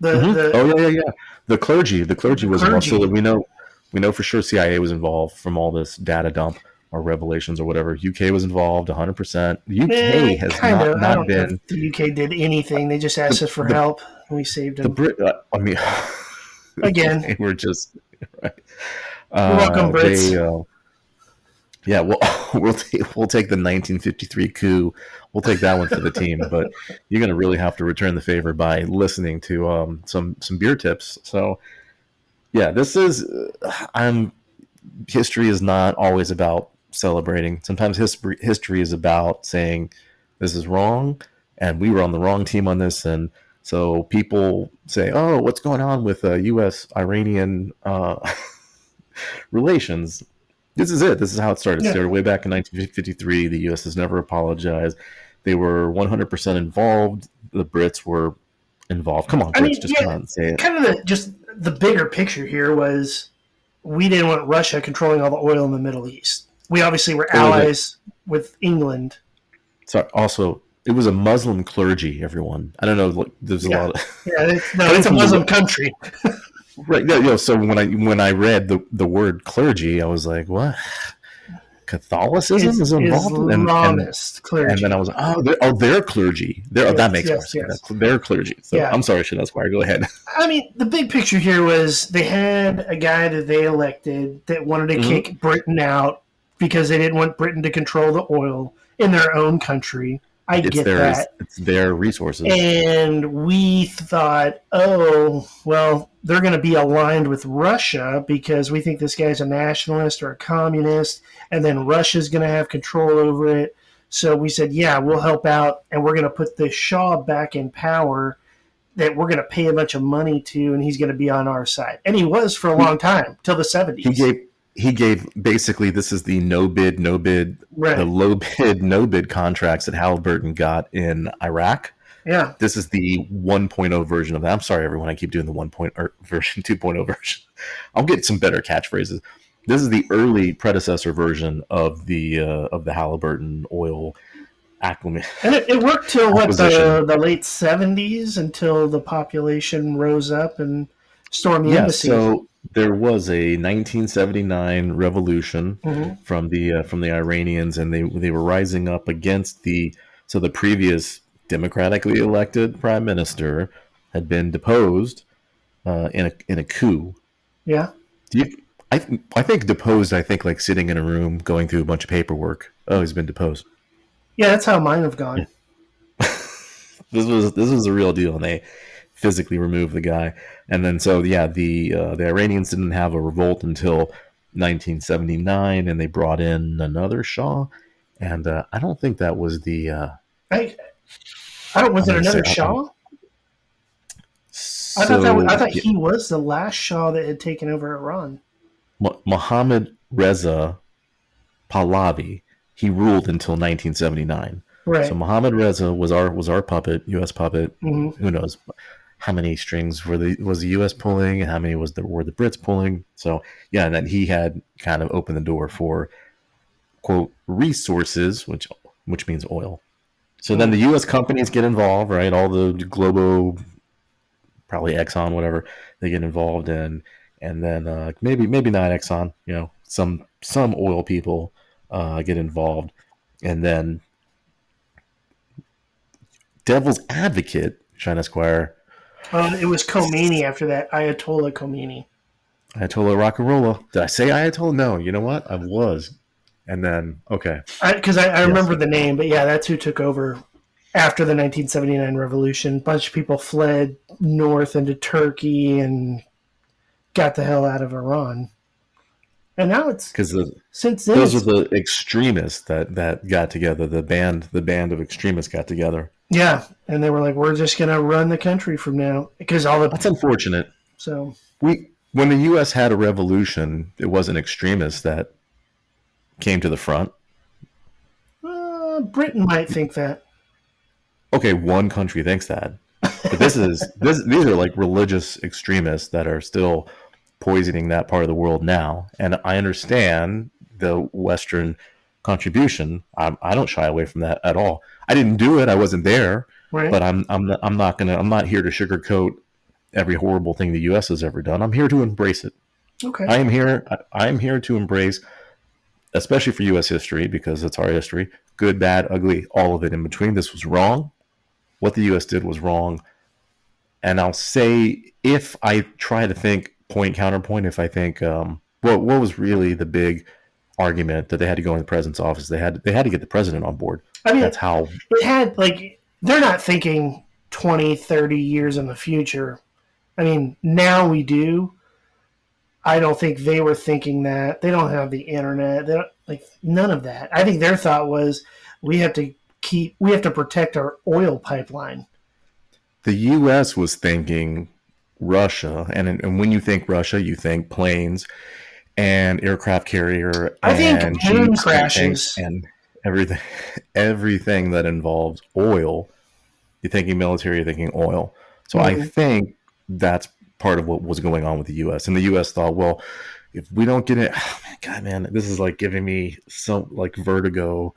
The clergy. The clergy was involved. So we know for sure CIA was involved from all this data dump or revelations or whatever. UK was involved 100%. UK has not been. The UK did anything. They just asked us for help, and we saved them. Again, we're just right. Welcome, Brits. We'll take the 1953 coup. We'll take that one for the team. But you're going to really have to return the favor by listening to some beer tips. So, yeah, this is history is not always about celebrating. Sometimes history is about saying this is wrong, and we were on the wrong team on this, and. So people say, oh, what's going on with U.S.-Iranian relations? This is it. This is how it started. Yeah. It started way back in 1953. The U.S. has never apologized. They were 100% involved. The Brits were involved. Come on, Brits, come on and say it. Kind of the bigger picture here was we didn't want Russia controlling all the oil in the Middle East. We obviously were allies with England. Sorry, also... It was a Muslim clergy, everyone. I don't know. Like, there's a lot of... it's a Muslim country. Right. No, so when I read the word clergy, I was like, what? Catholicism is involved? Islamist clergy. And then I was like, they're clergy. That makes more sense. Yes. They're clergy. So yeah. I'm sorry, Sean Esquire. Go ahead. I mean, the big picture here was they had a guy that they elected that wanted to kick Britain out because they didn't want Britain to control the oil in their own country. It's their resources. And we thought, they're going to be aligned with Russia because we think this guy's a nationalist or a communist, and then Russia's going to have control over it. So we said, yeah, we'll help out, and we're going to put the Shah back in power that we're going to pay a bunch of money to, and he's going to be on our side. And he was for a long time, till the 70s. He gave basically, this is the the low bid, no bid contracts that Halliburton got in Iraq. Yeah. This is the 1.0 version of that. I'm sorry, everyone. I keep doing the 1.0 version, 2.0 version. I'll get some better catchphrases. This is the early predecessor version of the Halliburton oil acclimation. And it worked till the late 70s until the population rose up and stormed the embassy. So there was a 1979 revolution from the Iranians, and they were rising up against the previous democratically elected prime minister had been deposed in a coup. Yeah, I think deposed. I think like sitting in a room going through a bunch of paperwork. Oh, he's been deposed. Yeah, that's how mine have gone. Yeah. This was the real deal, and they physically remove the guy. And then the Iranians didn't have a revolt until 1979, and they brought in another Shah, and I don't think that was the Shah? So, I thought he was the last Shah that had taken over Iran. Mohammad Reza Pahlavi, he ruled until 1979. Right. So Mohammad Reza was our puppet, US puppet. Mm-hmm. Who knows how many strings was the U.S. pulling, and how many were the Brits pulling? So, yeah, and then he had kind of opened the door for, quote, resources, which means oil. So then the U.S. companies get involved, right? All the Globo, probably Exxon, whatever, they get involved in. And then maybe not Exxon, some oil people get involved. And then devil's advocate, Sean Esquire, It was Khomeini after that. Ayatollah Khomeini. Ayatollah Rock'n'Rolla. Did I say Ayatollah? No. You know what? I was. And then, okay. Because I remember the name, but yeah, that's who took over after the 1979 revolution. A bunch of people fled north into Turkey and got the hell out of Iran. And now it's... Because those are the extremists that got together. The band of extremists got together. Yeah, and they were like, we're just going to run the country from now. Because that's unfortunate. So when the U.S. had a revolution, it wasn't extremists that came to the front. Britain might think that. Okay, one country thinks that. But these are like religious extremists that are still poisoning that part of the world now. And I understand the Western contribution. I don't shy away from that at all. I didn't do it. I wasn't there. Right. But I'm not here to sugarcoat every horrible thing the U.S. has ever done. I'm here to embrace it. Okay. I am here to embrace, especially for U.S. history, because it's our history. Good, bad, ugly, all of it in between. This was wrong. What the U.S. did was wrong. And I'll say, if I try to think point counterpoint, if I think, what was really the big argument that they had to go in the president's office? They had to get the president on board. I mean, that's how it had. Like, they're not thinking 20, 30 years in the future. I mean, now we do. I don't think they were thinking that. They don't have the internet. They don't, like, none of that. I think their thought was, we have to protect our oil pipeline. The U.S. was thinking Russia, and when you think Russia, you think planes and aircraft carrier. I think plane crashes and everything that involves oil. You're thinking military, you're thinking oil. So I think that's part of what was going on with the U.S. And the U.S. thought, well, if we don't get it, this is like giving me some like vertigo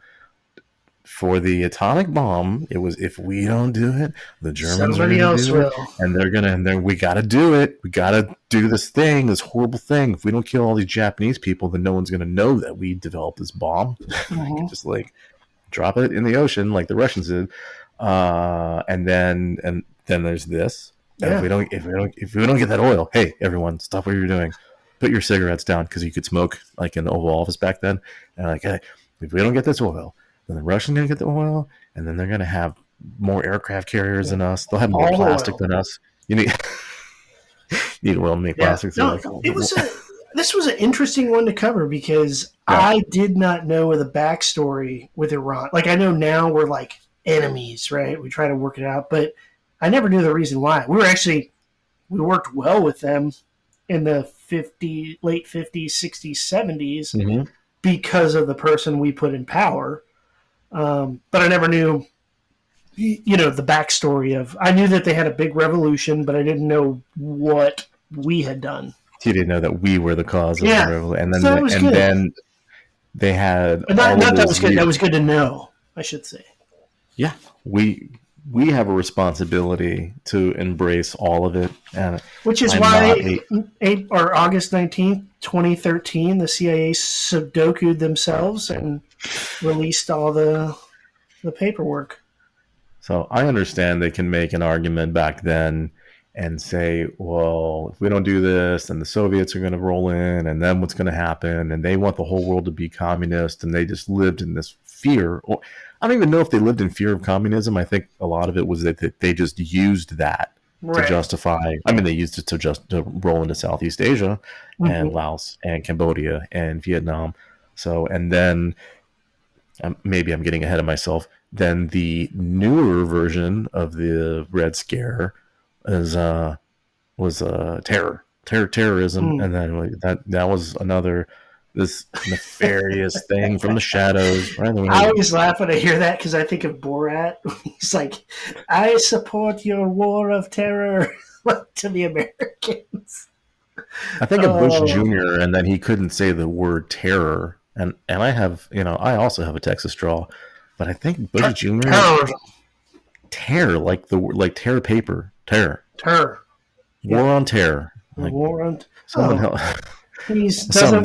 for the atomic bomb. It was, if we don't do it, the Germans will. And they're gonna, and then we gotta do it. We gotta do this thing, this horrible thing. If we don't kill all these Japanese people, then no one's gonna know that we developed this bomb. Mm-hmm. Just like drop it in the ocean, like the Russians did. And then there's this. Yeah. If we don't get that oil, hey everyone, stop what you're doing. Put your cigarettes down, because you could smoke like in the Oval Office back then. And like, hey, if we don't get this oil, then the Russians are gonna get the oil, and then they're gonna have more aircraft carriers than us. They'll have more plastic than us. You need need oil to make plastics. No, this was an interesting one to cover, because I did not know the backstory with Iran. Like, I know now we're like enemies, right? We try to work it out, but I never knew the reason why. We worked well with them in the late 50s, 60s, 70s mm-hmm. because of the person we put in power. But I never knew, the backstory of, I knew that they had a big revolution, but I didn't know what we had done. You didn't know that we were the cause of the revolution. And then, so then they had. But that was good. That was good to know, I should say. Yeah. We have a responsibility to embrace all of it. And which is why August 19th, 2013, the CIA sudoku'd themselves and released all the paperwork. So I understand they can make an argument back then and say, well, if we don't do this, then the Soviets are going to roll in, and then what's going to happen? And they want the whole world to be communist, and they just lived in this fear. I don't even know if they lived in fear of communism. I think a lot of it was that they just used that to justify. I mean, they used it to roll into Southeast Asia mm-hmm. and Laos and Cambodia and Vietnam. So, and then maybe I'm getting ahead of myself. Then the newer version of the Red Scare was terrorism, mm. and then that was another. This nefarious thing from the shadows. Right? I always laugh when I hear that, because I think of Borat. He's like, I support your war of terror to the Americans. I think of Bush Jr., and then he couldn't say the word terror. And I have, I also have a Texas draw, but I think Bush Jr. Terror, like terror paper. Terror. War on terror. Like, war on someone help. Some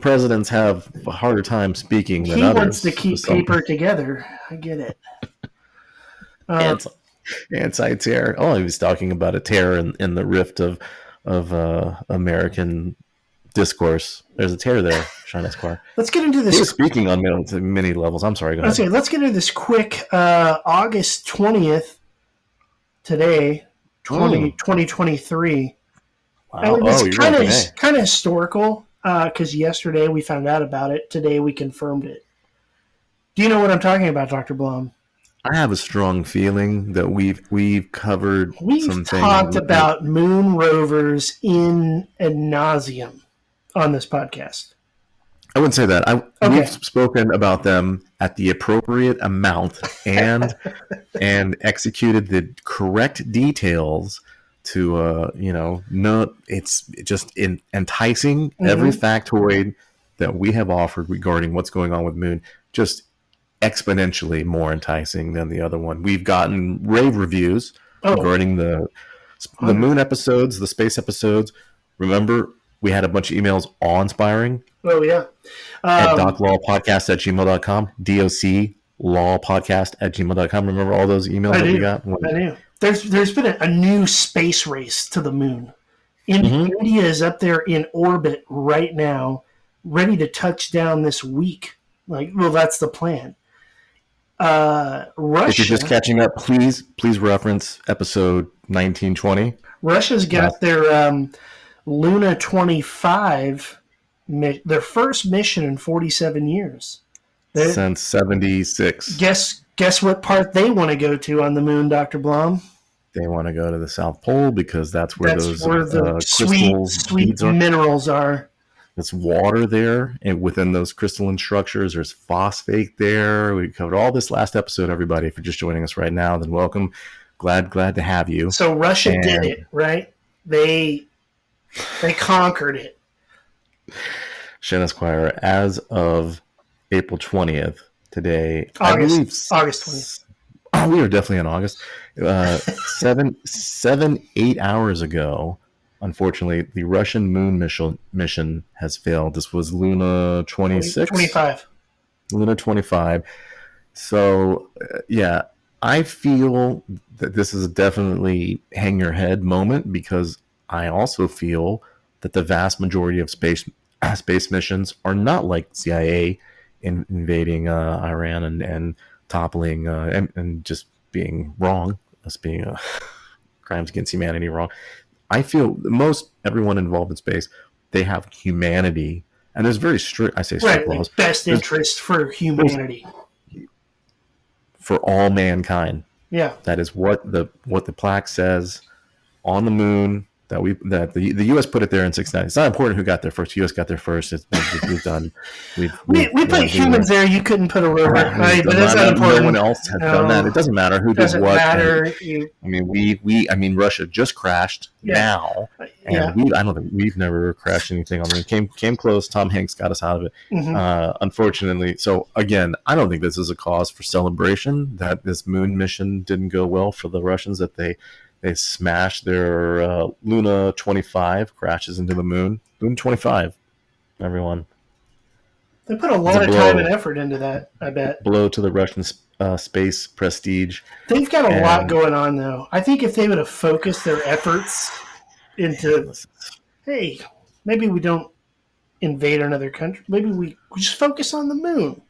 presidents have a harder time speaking than others. He wants to keep paper together. I get it. Anti-terror. Oh, he was talking about a terror in the rift of American discourse. There's a tear there, Sean Esquire. Let's get into this. He was speaking on many levels. I'm sorry, go ahead. Let's get into this quick August 20th, today, 2023. Wow. I mean, it's kind of historical because yesterday we found out about it. Today we confirmed it. Do you know what I'm talking about, Dr. Blom? I have a strong feeling that we've covered some things. We've talked about moon rovers in ad nauseum on this podcast. I wouldn't say that. We've spoken about them at the appropriate amount and executed the correct details to it's just enticing. Mm-hmm. Every factoid that we have offered regarding what's going on with moon, just exponentially more enticing than the other one. We've gotten rave reviews regarding the moon episodes, the space episodes. Remember, we had a bunch of emails, awe-inspiring. Oh, yeah. At doclawpodcast@gmail.com, doclawpodcast@gmail.com. Remember all those emails that we got? I do. There's been a new space race to the moon. India is up there in orbit right now, ready to touch down this week. That's the plan. Russia. If you're just catching up, please reference episode 1920. Russia's got their Luna 25, their first mission in 47 years. Since 76. Guess what part they want to go to on the moon, Dr. Blom? They want to go to the South Pole because that's where the sweet minerals are. There's water there, and within those crystalline structures, there's phosphate there. We covered all this last episode, everybody. If you're just joining us right now, then welcome. Glad to have you. So Russia did it, right? They conquered it. Sean Esquire, as of April 20th, today, August 20th. Oh, we are definitely in August. 8 hours ago. Unfortunately, the Russian moon mission has failed. This was Luna 25. Luna 25. So, yeah, I feel that this is definitely hang your head moment because I also feel that the vast majority of space missions are not like CIA invading Iran and toppling and just being wrong, us being crimes against humanity wrong. I feel most everyone involved in space, they have humanity, and there's very strict laws. Best interest for humanity, for all mankind. Yeah, that is what the plaque says on the moon. That the U.S. put it there in 1969. It's not important who got there first. The U.S. got there first. We've done. We put humans there. You couldn't put a rover, right? But that's not important. No one else had done that. It doesn't matter who does what. Russia just crashed now, and I don't think we've never crashed anything on the moon. Came close. Tom Hanks got us out of it, unfortunately. So again, I don't think this is a cause for celebration that this moon mission didn't go well for the Russians. That they smashed their Luna 25, crashes into the moon. Luna 25, everyone. They put a lot of time and effort into that, I bet. Blow to the Russian space prestige. They've got a lot going on, though. I think if they would have focused their efforts into, hey, maybe we don't invade another country. Maybe we just focus on the moon.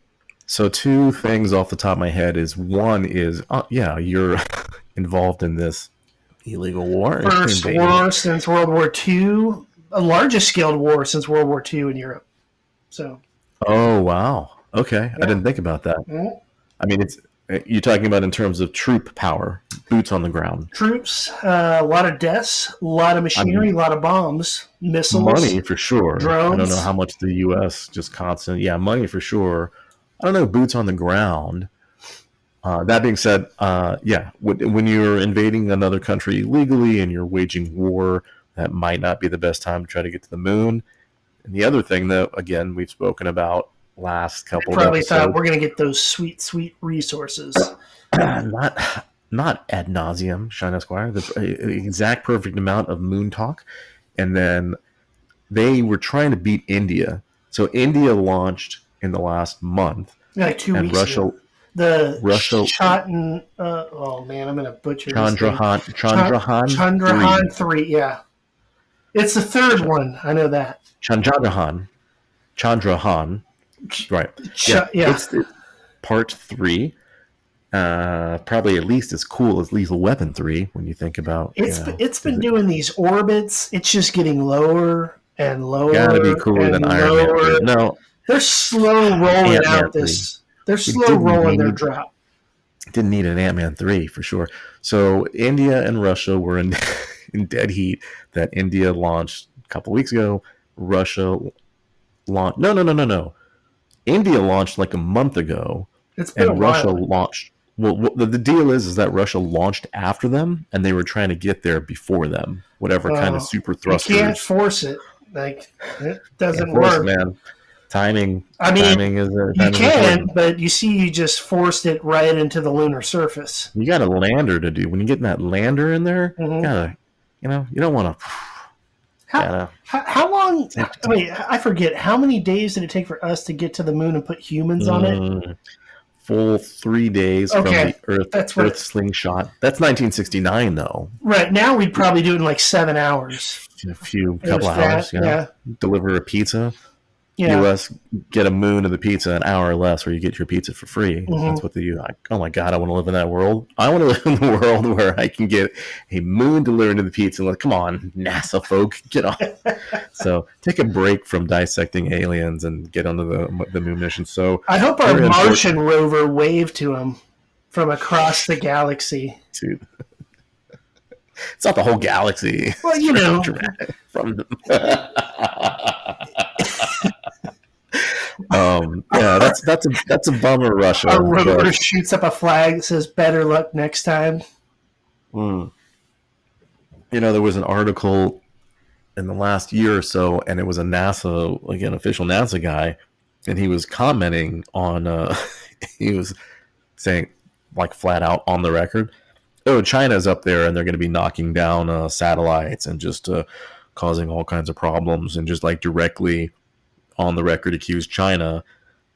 So two things off the top of my head is, one is, you're involved in this illegal war. First war since World War II. A largest scaled war since World War II in Europe. So. Oh, wow. Okay. Yeah. I didn't think about that. Yeah. I mean, you're talking about in terms of troop power, boots on the ground. Troops, a lot of deaths, a lot of machinery, a lot of bombs, missiles. Money for sure. Drones. I don't know how much the U.S. just constant. Yeah, money for sure. I don't know, boots on the ground. That being said, when you're invading another country illegally and you're waging war, that might not be the best time to try to get to the moon. And the other thing that, again, we've spoken about last couple of episodes. Probably thought we're going to get those sweet, sweet resources. Not ad nauseum, Sean Esquire. The exact perfect amount of moon talk. And then they were trying to beat India. So India launched in the last month. Like 2 weeks ago. the Russia, Chandrayaan. Oh man, I'm gonna butcher Chandrayaan 3. Yeah, it's the third one. I know that. Chandrayaan. Right. Yeah. It's part 3. Probably at least as cool as Lethal Weapon 3 when you think about it's been doing these orbits. It's just getting lower and lower. Gotta be cooler than Iron Man. No, they're slow rolling out this. They're slow rolling their drop. Didn't need an Ant-Man 3 for sure. So India and Russia were in dead heat. That India launched a couple weeks ago. Russia launched. No. India launched like a month ago. It's been and a Russia while. Launched. Well, the deal is that Russia launched after them, and they were trying to get there before them. Whatever kind of super thrusters. You can't force it. Like it doesn't work, man. Timing. I mean, but you just forced it right into the lunar surface. You got a lander to do. When you get that lander in there, mm-hmm. You don't want to. How long? I mean, I forget how many days did it take for us to get to the moon and put humans on it. Full 3 days from the Earth. That's Earth slingshot. That's 1969, though. Right now, we'd probably do it in like 7 hours. In a couple of hours. Deliver a pizza. Yeah. U.S. get a moon of the pizza an hour or less, where you get your pizza for free. Mm-hmm. That's what oh my God, I want to live in that world. I want to live in the world where I can get a moon delivered to the pizza. Like, come on, NASA folk, get on. So take a break from dissecting aliens and get onto the moon mission. So I hope our Martian rover waved to him from across the galaxy. Dude. It's not the whole galaxy. Well, you know, from them. That's a bummer, Russia. A rover shoots up a flag that says "Better luck next time." Mm. There was an article in the last year or so, and it was a NASA, like an official NASA guy, and he was commenting on. He was saying, like, flat out on the record, "Oh, China's up there, and they're going to be knocking down satellites and just causing all kinds of problems," and just like directly. On the record accused China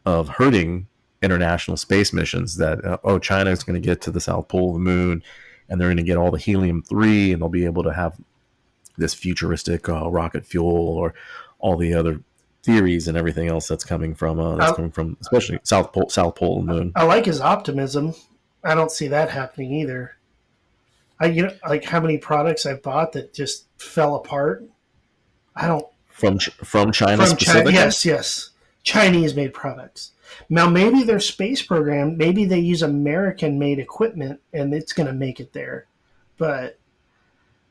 of hurting international space missions that, China is going to get to the South Pole of the moon and they're going to get all the helium-3 and they'll be able to have this futuristic rocket fuel or all the other theories and everything else that's coming from especially South Pole of the moon. I like his optimism. I don't see that happening either. I how many products I've bought that just fell apart. I don't, From China specifically? Yes. Chinese-made products. Now, maybe their space program, maybe they use American-made equipment, and it's going to make it there. But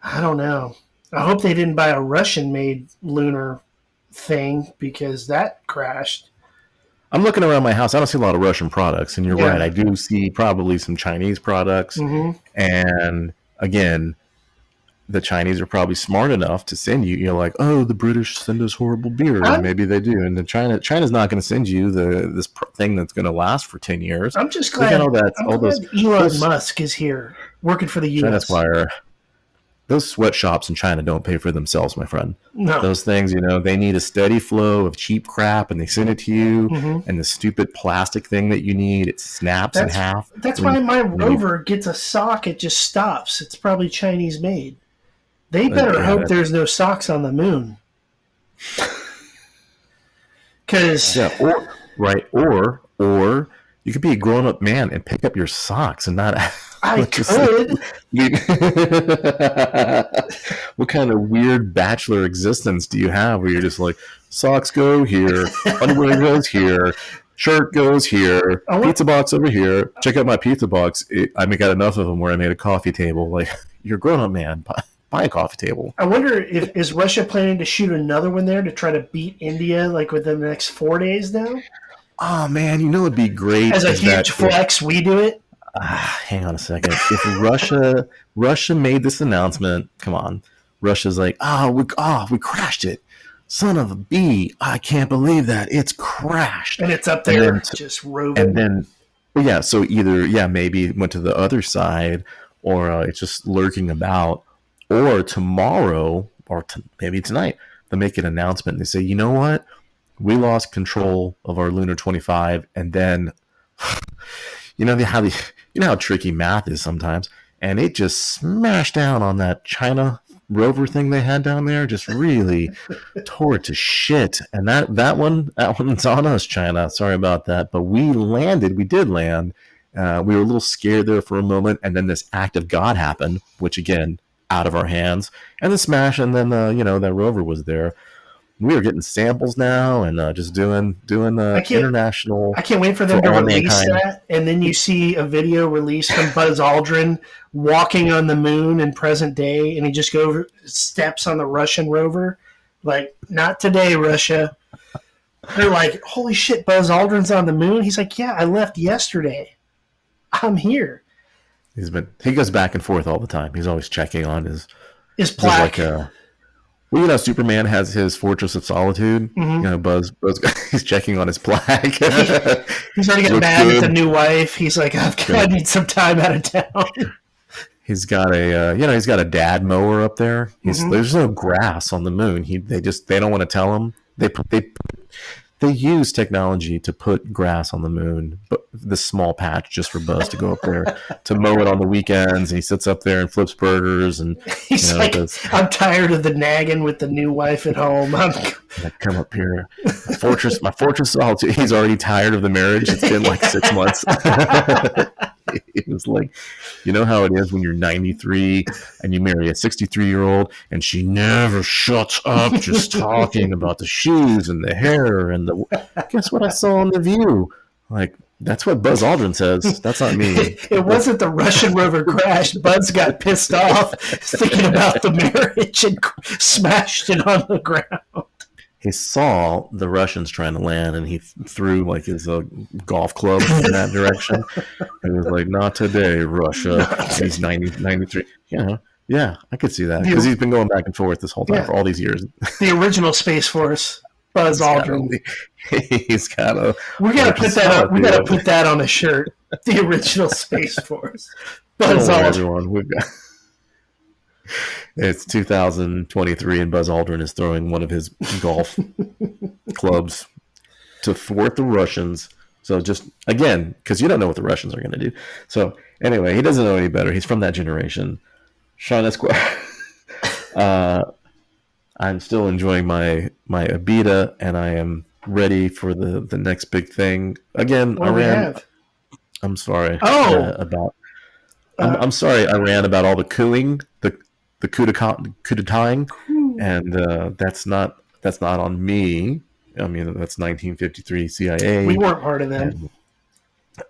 I don't know. I hope they didn't buy a Russian-made lunar thing because that crashed. I'm looking around my house. I don't see a lot of Russian products, and you're right. I do see probably some Chinese products. Mm-hmm. And, again... The Chinese are probably smart enough to send you. You're like, oh, the British send us horrible beer, and maybe they do. And China's not going to send you this thing that's going to last for 10 years. I'm just glad. Elon Musk is here working for the U.S. Sean Esquire. Those sweatshops in China don't pay for themselves, my friend. No, those things, they need a steady flow of cheap crap, and they send it to you. Mm-hmm. And the stupid plastic thing that you need, it snaps in half. That's why my rover gets a sock; it just stops. It's probably Chinese made. They better hope there's no socks on the moon. Because or you could be a grown-up man and pick up your socks and not. I could. What kind of weird bachelor existence do you have where you're just like, socks go here, underwear goes here, shirt goes here, pizza box over here. Check out my pizza box. I got enough of them where I made a coffee table. Like, you're a grown-up man. Buy a coffee table. I wonder if is Russia planning to shoot another one there to try to beat India like within the next 4 days now? Oh man, it'd be great. As a huge flex, we do it. Hang on a second. If Russia made this announcement, come on. Russia's like, we crashed it. Son of a bee. I can't believe that. It's crashed. And it's up there just roving. And then so either maybe it went to the other side or it's just lurking about. Or tomorrow, or maybe tonight, they make an announcement. And they say, you know what? We lost control of our Lunar 25, and then You know how tricky math is sometimes, and it just smashed down on that China rover thing they had down there, just really tore it to shit. And that one's on us, China. Sorry about that, but we did land. We were a little scared there for a moment, and then this act of God happened, which again, out of our hands, and the smash, and then that rover was there. We are getting samples now, and just doing international. I can't wait for them to release that. And then you see a video released from Buzz Aldrin walking on the moon in present day, and he just steps on the Russian rover, like, not today, Russia. They're like, holy shit, Buzz Aldrin's on the moon. He's like, yeah, I left yesterday. I'm here. He goes back and forth all the time. He's always checking on his plaque. Well, Superman has his Fortress of Solitude. Mm-hmm. Buzz, he's checking on his plaque. He's already getting mad at the new wife. He's like, I need some time out of town. He's got a, he's got a dad mower up there. Mm-hmm. There's no grass on the moon. They don't want to tell him. They use technology to put grass on the moon, but this small patch just for Buzz to go up there to mow it on the weekends. And he sits up there and flips burgers. And he's like, I'm tired of the nagging with the new wife at home. I come up here. My fortress. He's already tired of the marriage. It's been like 6 months. It was like, you know how it is when you're 93 and you marry a 63-year-old and she never shuts up, just talking about the shoes and the hair and guess what I saw on The View? Like, that's what Buzz Aldrin says. That's not me. It wasn't the Russian rover crash. Buzz got pissed off thinking about the marriage and smashed it on the ground. He saw the Russians trying to land, and he threw his golf club in that direction. He was like, "Not today, Russia." He's 93. Yeah, I could see that because he's been going back and forth this whole time for all these years. The original Space Force, Buzz Aldrin. He's got a. We gotta put that up. We gotta put that on a shirt. The original Space Force, Buzz Aldrin. Everyone, we've got. It's 2023, and Buzz Aldrin is throwing one of his golf clubs to thwart the Russians. So just, again, because you don't know what the Russians are going to do. So anyway, he doesn't know any better. He's from that generation. Sean Esquire. I'm still enjoying my Abita, and I am ready for the next big thing. Again, I'm sorry. Oh! I'm sorry I ran about all the cooing, the coup d'etat, and that's not on me. I mean, that's 1953 CIA. We weren't part of that.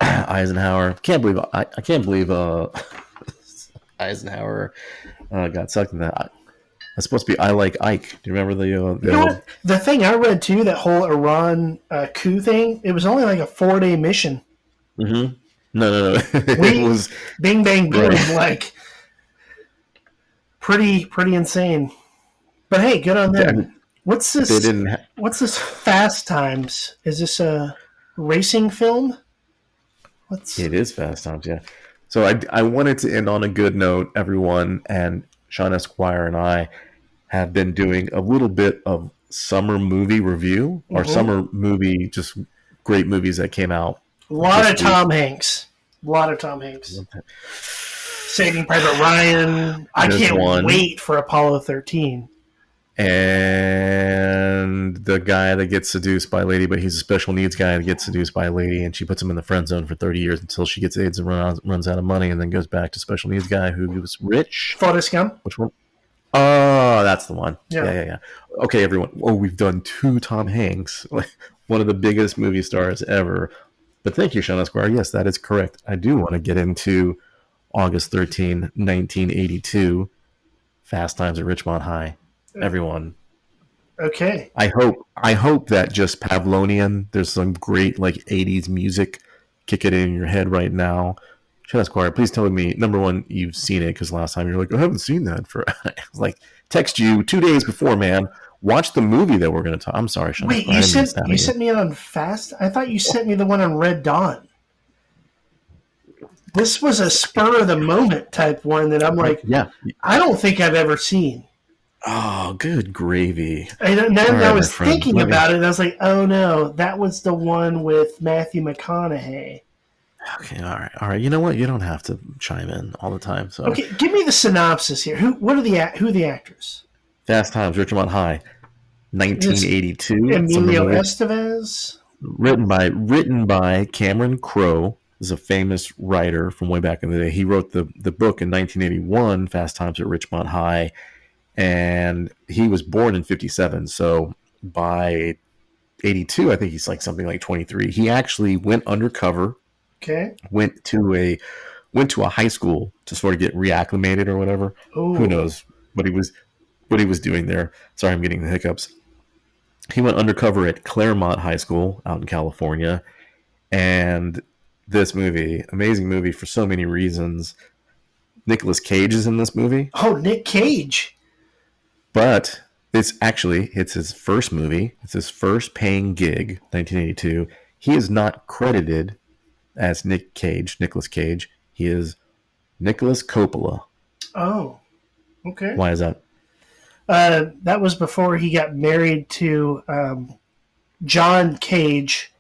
Eisenhower. I can't believe Eisenhower got sucked in that. That's supposed to be I Like Ike. Do you remember the thing I read too? That whole Iran coup thing. It was only like a 4-day mission. Mm-hmm. No. It was bing bang boom, pretty insane. But hey, good on them. What's this? What's this Fast Times? Is this a racing film? It is Fast Times, yeah. So I wanted to end on a good note, everyone, and Sean Esquire and I have been doing a little bit of summer movie review, or summer movie, just great movies that came out. A lot of Tom Hanks. Saving Private Ryan. I can't wait for Apollo 13. And the guy that gets seduced by a lady, but he's a special needs guy that gets seduced by a lady, and she puts him in the friend zone for 30 years until she gets AIDS and runs out of money, and then goes back to special needs guy who was rich. Forrest Gump. Which one? Oh, that's the one. Yeah. Okay, everyone. Oh, we've done 2 Tom Hanks. One of the biggest movie stars ever. But thank you, Sean Esquire. Yes, that is correct. I do want to get into August 13, 1982, Fast Times at Ridgemont High. Everyone. Okay. I hope that just Pavlonian, there's some great 80s music kicking in your head right now. Sean Esquire, please tell me, number one, you've seen it, because last time you were like, I haven't seen that for... I was like, text you 2 days before, man. Watch the movie that we're going to talk. I'm sorry, Sean. Wait, you sent me on Fast? I thought you sent me the one on Red Dawn. This was a spur of the moment type one that I'm like, yeah, I don't think I've ever seen. Oh, good gravy. And then I was thinking about it, and I was like, oh no, that was the one with Matthew McConaughey. Okay, all right. You know what? You don't have to chime in all the time. So okay, give me the synopsis here. Who are the actors? Fast Times, Ridgemont High, 1982. Emilio Estevez. Written by Cameron Crowe, is a famous writer from way back in the day. He wrote the book in 1981, Fast Times at Ridgemont High, and he was born in 1957. So by 1982, I think he's like something like 23. He actually went undercover. Okay. Went to a high school to sort of get reacclimated or whatever. Ooh. Who knows what he was doing there. Sorry, I'm getting the hiccups. He went undercover at Claremont High School out in California, and this movie, amazing movie for so many reasons. Nicolas Cage is in this movie. Oh, Nick Cage! But it's his first movie. It's his first paying gig, 1982. He is not credited as Nicolas Cage. He is Nicholas Coppola. Oh, okay. Why is that? That was before he got married to John Cage,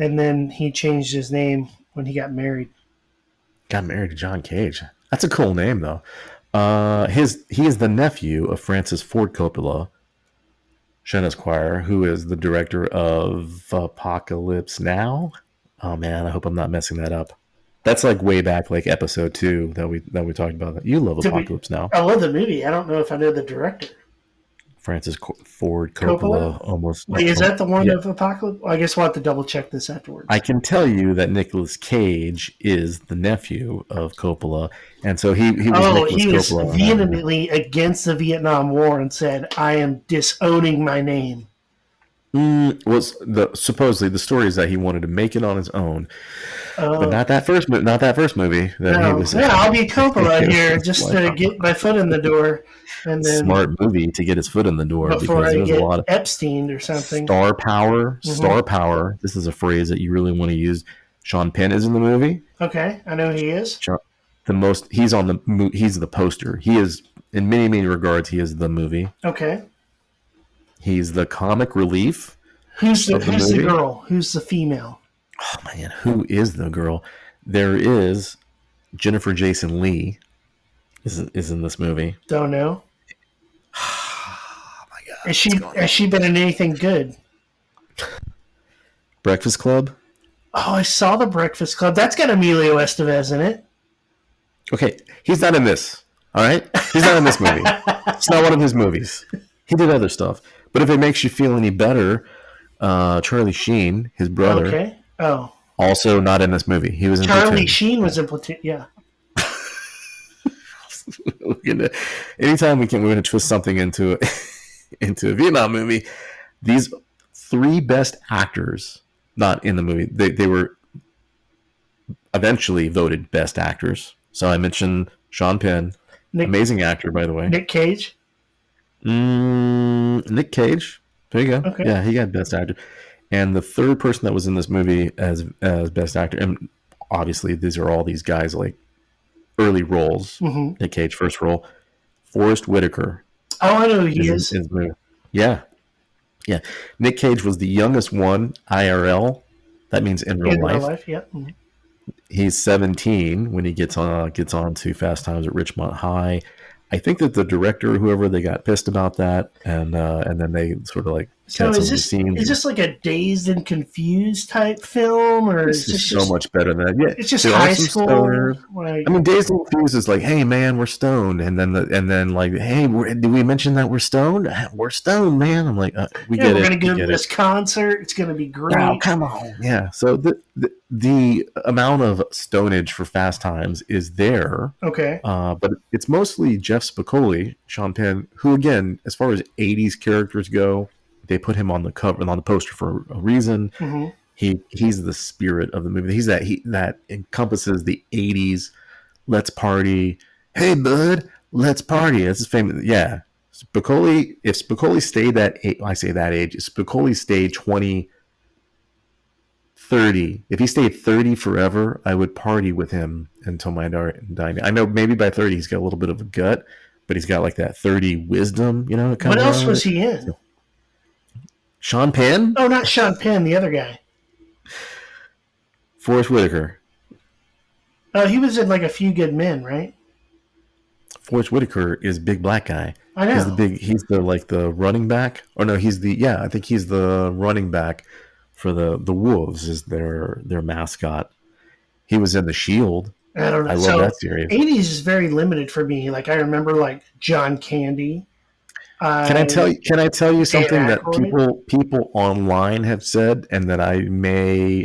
and then he changed his name when he got married. Got married to John Cage. That's a cool name, though. He is the nephew of Francis Ford Coppola, Sean Esquire, who is the director of Apocalypse Now. Oh man, I hope I'm not messing that up. That's like way back, like episode 2 that we talked about. You love Apocalypse Now. I love the movie. I don't know if I know the director. Francis Ford Coppola. Almost. Wait, is that the one of Apocalypse? I guess we'll have to double check this afterwards. I can tell you that Nicolas Cage is the nephew of Coppola, and so he was Coppola vehemently against the Vietnam War and said, "I am disowning my name." Supposedly the story is that he wanted to make it on his own, but not that first movie. That no, he was, yeah, I'll be Coppola here just to get my foot in the door, and then smart movie to get his foot in the door before I get a lot of Epstein or something. Star power, mm-hmm. Star power. This is a phrase that you really want to use. Sean Penn is in the movie. Okay, I know he is. He's the poster. He is in many regards. He is the movie. Okay. He's the comic relief. Who's the girl? Who's the female? Oh, man. Who is the girl? There is Jennifer Jason Leigh is in this movie. Don't know. Oh, my God. Has she been in anything good? Breakfast Club? Oh, I saw The Breakfast Club. That's got Emilio Estevez in it. Okay. He's not in this. All right? He's not in this movie. It's not one of his movies. He did other stuff. But if it makes you feel any better, Charlie Sheen, his brother, okay. Oh, also not in this movie. He was in Charlie Platoon. Sheen was in Platoon, yeah. Anytime we're gonna twist something into a Vietnam movie. These three best actors not in the movie. They were eventually voted best actors. So I mentioned Sean Penn, amazing actor, by the way. Nick Cage. Nick Cage. There you go. Okay. Yeah, he got best actor. And the third person that was in this movie as best actor, and obviously these are all these guys like early roles. Mm-hmm. Nick Cage first role. Forrest Whitaker. Oh, I know who he is. Yeah. Yeah. Nick Cage was the youngest one IRL. That means in real life. Yeah. Mm-hmm. He's 17 when he gets on to Fast Times at Ridgemont High. I think that the director or whoever, they got pissed about that, and then they sort of like canceled the scenes. Is this like a Dazed and Confused type film, or this is so much better than that? Yeah, it's just high school. Like, I mean, Dazed and Confused is like, hey man, we're stoned, and then like, hey, did we mention that we're stoned? We're stoned, man. I'm like, we get it. We're gonna go to this concert. It's gonna be great. Oh, come on, yeah. So the amount of stonage for Fast Times is there. Okay. But it's mostly Jeff Spicoli, Sean Penn, who, again, as far as 80s characters go, they put him on the cover and on the poster for a reason. Mm-hmm. He's the spirit of the movie. He's that encompasses the 80s. Let's party. Hey, bud, let's party. This is famous. Yeah. Spicoli, if Spicoli stayed that age, I say that age, if Spicoli stayed 20, 30. If he stayed 30 forever, I would party with him until my dying. I know maybe by 30 he's got a little bit of a gut, but he's got like that 30 wisdom, you know. What else was he in? Sean Penn? Oh, not Sean Penn, the other guy. Forrest Whitaker. He was in like A Few Good Men, right? Forrest Whitaker is big black guy. I know. He's the running back. Or no, I think he's the running back for the Wolves is their mascot. He was in The Shield. I don't know. I love that series. 80s is very limited for me. Like I remember like John Candy. Can I tell you something that people online have said, and that I don't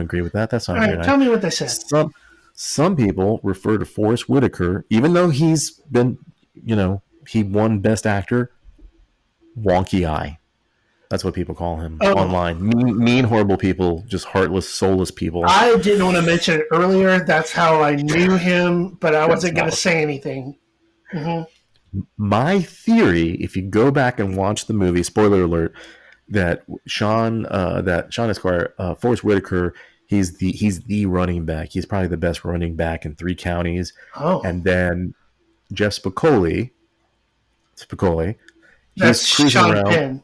agree with that. That's not right. Tell me what they said. Some people refer to Forrest Whitaker, even though he's been, he won Best Actor, Wonky Eye. That's what people call him online. Mean, horrible people, just heartless, soulless people. I didn't want to mention it earlier. That's how I knew him, but I wasn't going to say anything. Mm-hmm. My theory, if you go back and watch the movie, spoiler alert, that Sean Esquire, Forrest Whitaker, he's the running back. He's probably the best running back in 3 counties. Oh. And then Jeff Spicoli. That's Sean Penn.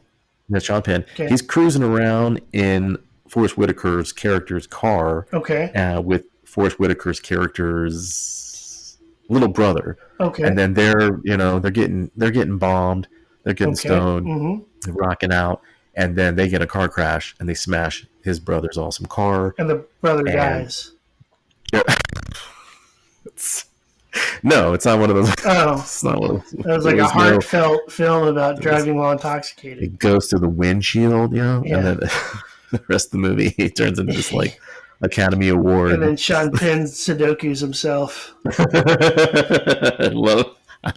That's Sean Penn. Okay. He's cruising around in Forrest Whitaker's character's car. Okay. With Forrest Whitaker's character's little brother. Okay. And then they're getting bombed, they're getting stoned, they're rocking out, and then they get a car crash and they smash his brother's awesome car. And the brother dies. Yeah. It's not one of those. Oh. It's not one of those. It was like a heartfelt film about driving while intoxicated. It goes through the windshield, and then the rest of the movie he turns into this like Academy Award. And then Sean Penn Sudokus himself. I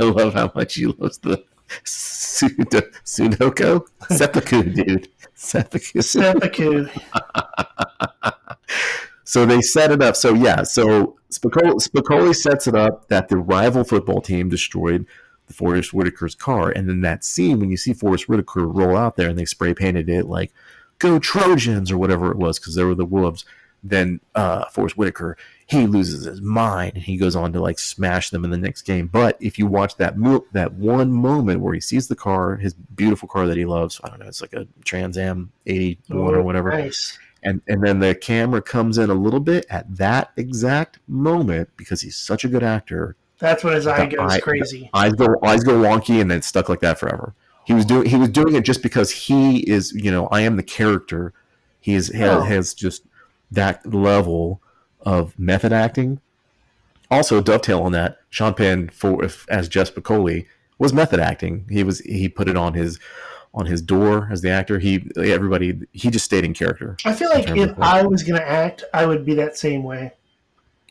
love how much he loves the Sudoku. Seppuku, dude. Seppuku. So they set it up. So Spicoli sets it up that the rival football team destroyed the Forrest Whitaker's car. And then that scene, when you see Forrest Whitaker roll out there and they spray painted it like, "Go Trojans," or whatever it was, because they were the Wolves. Then Forrest Whitaker, he loses his mind and he goes on to like smash them in the next game. But if you watch that one moment where he sees the car, his beautiful car that he loves, I don't know, it's like a Trans Am 81 or whatever. Nice. And then the camera comes in a little bit at that exact moment because he's such a good actor. That's when his eye goes crazy. Eyes go wonky, and then it's stuck like that forever. He was doing it just because he is, I am the character. He has just that level of method acting. Also, dovetail on that, Sean Penn as Jeff Spicoli was method acting. He put it on his door as the actor. He just stayed in character. I feel like if I was going to act, I would be that same way.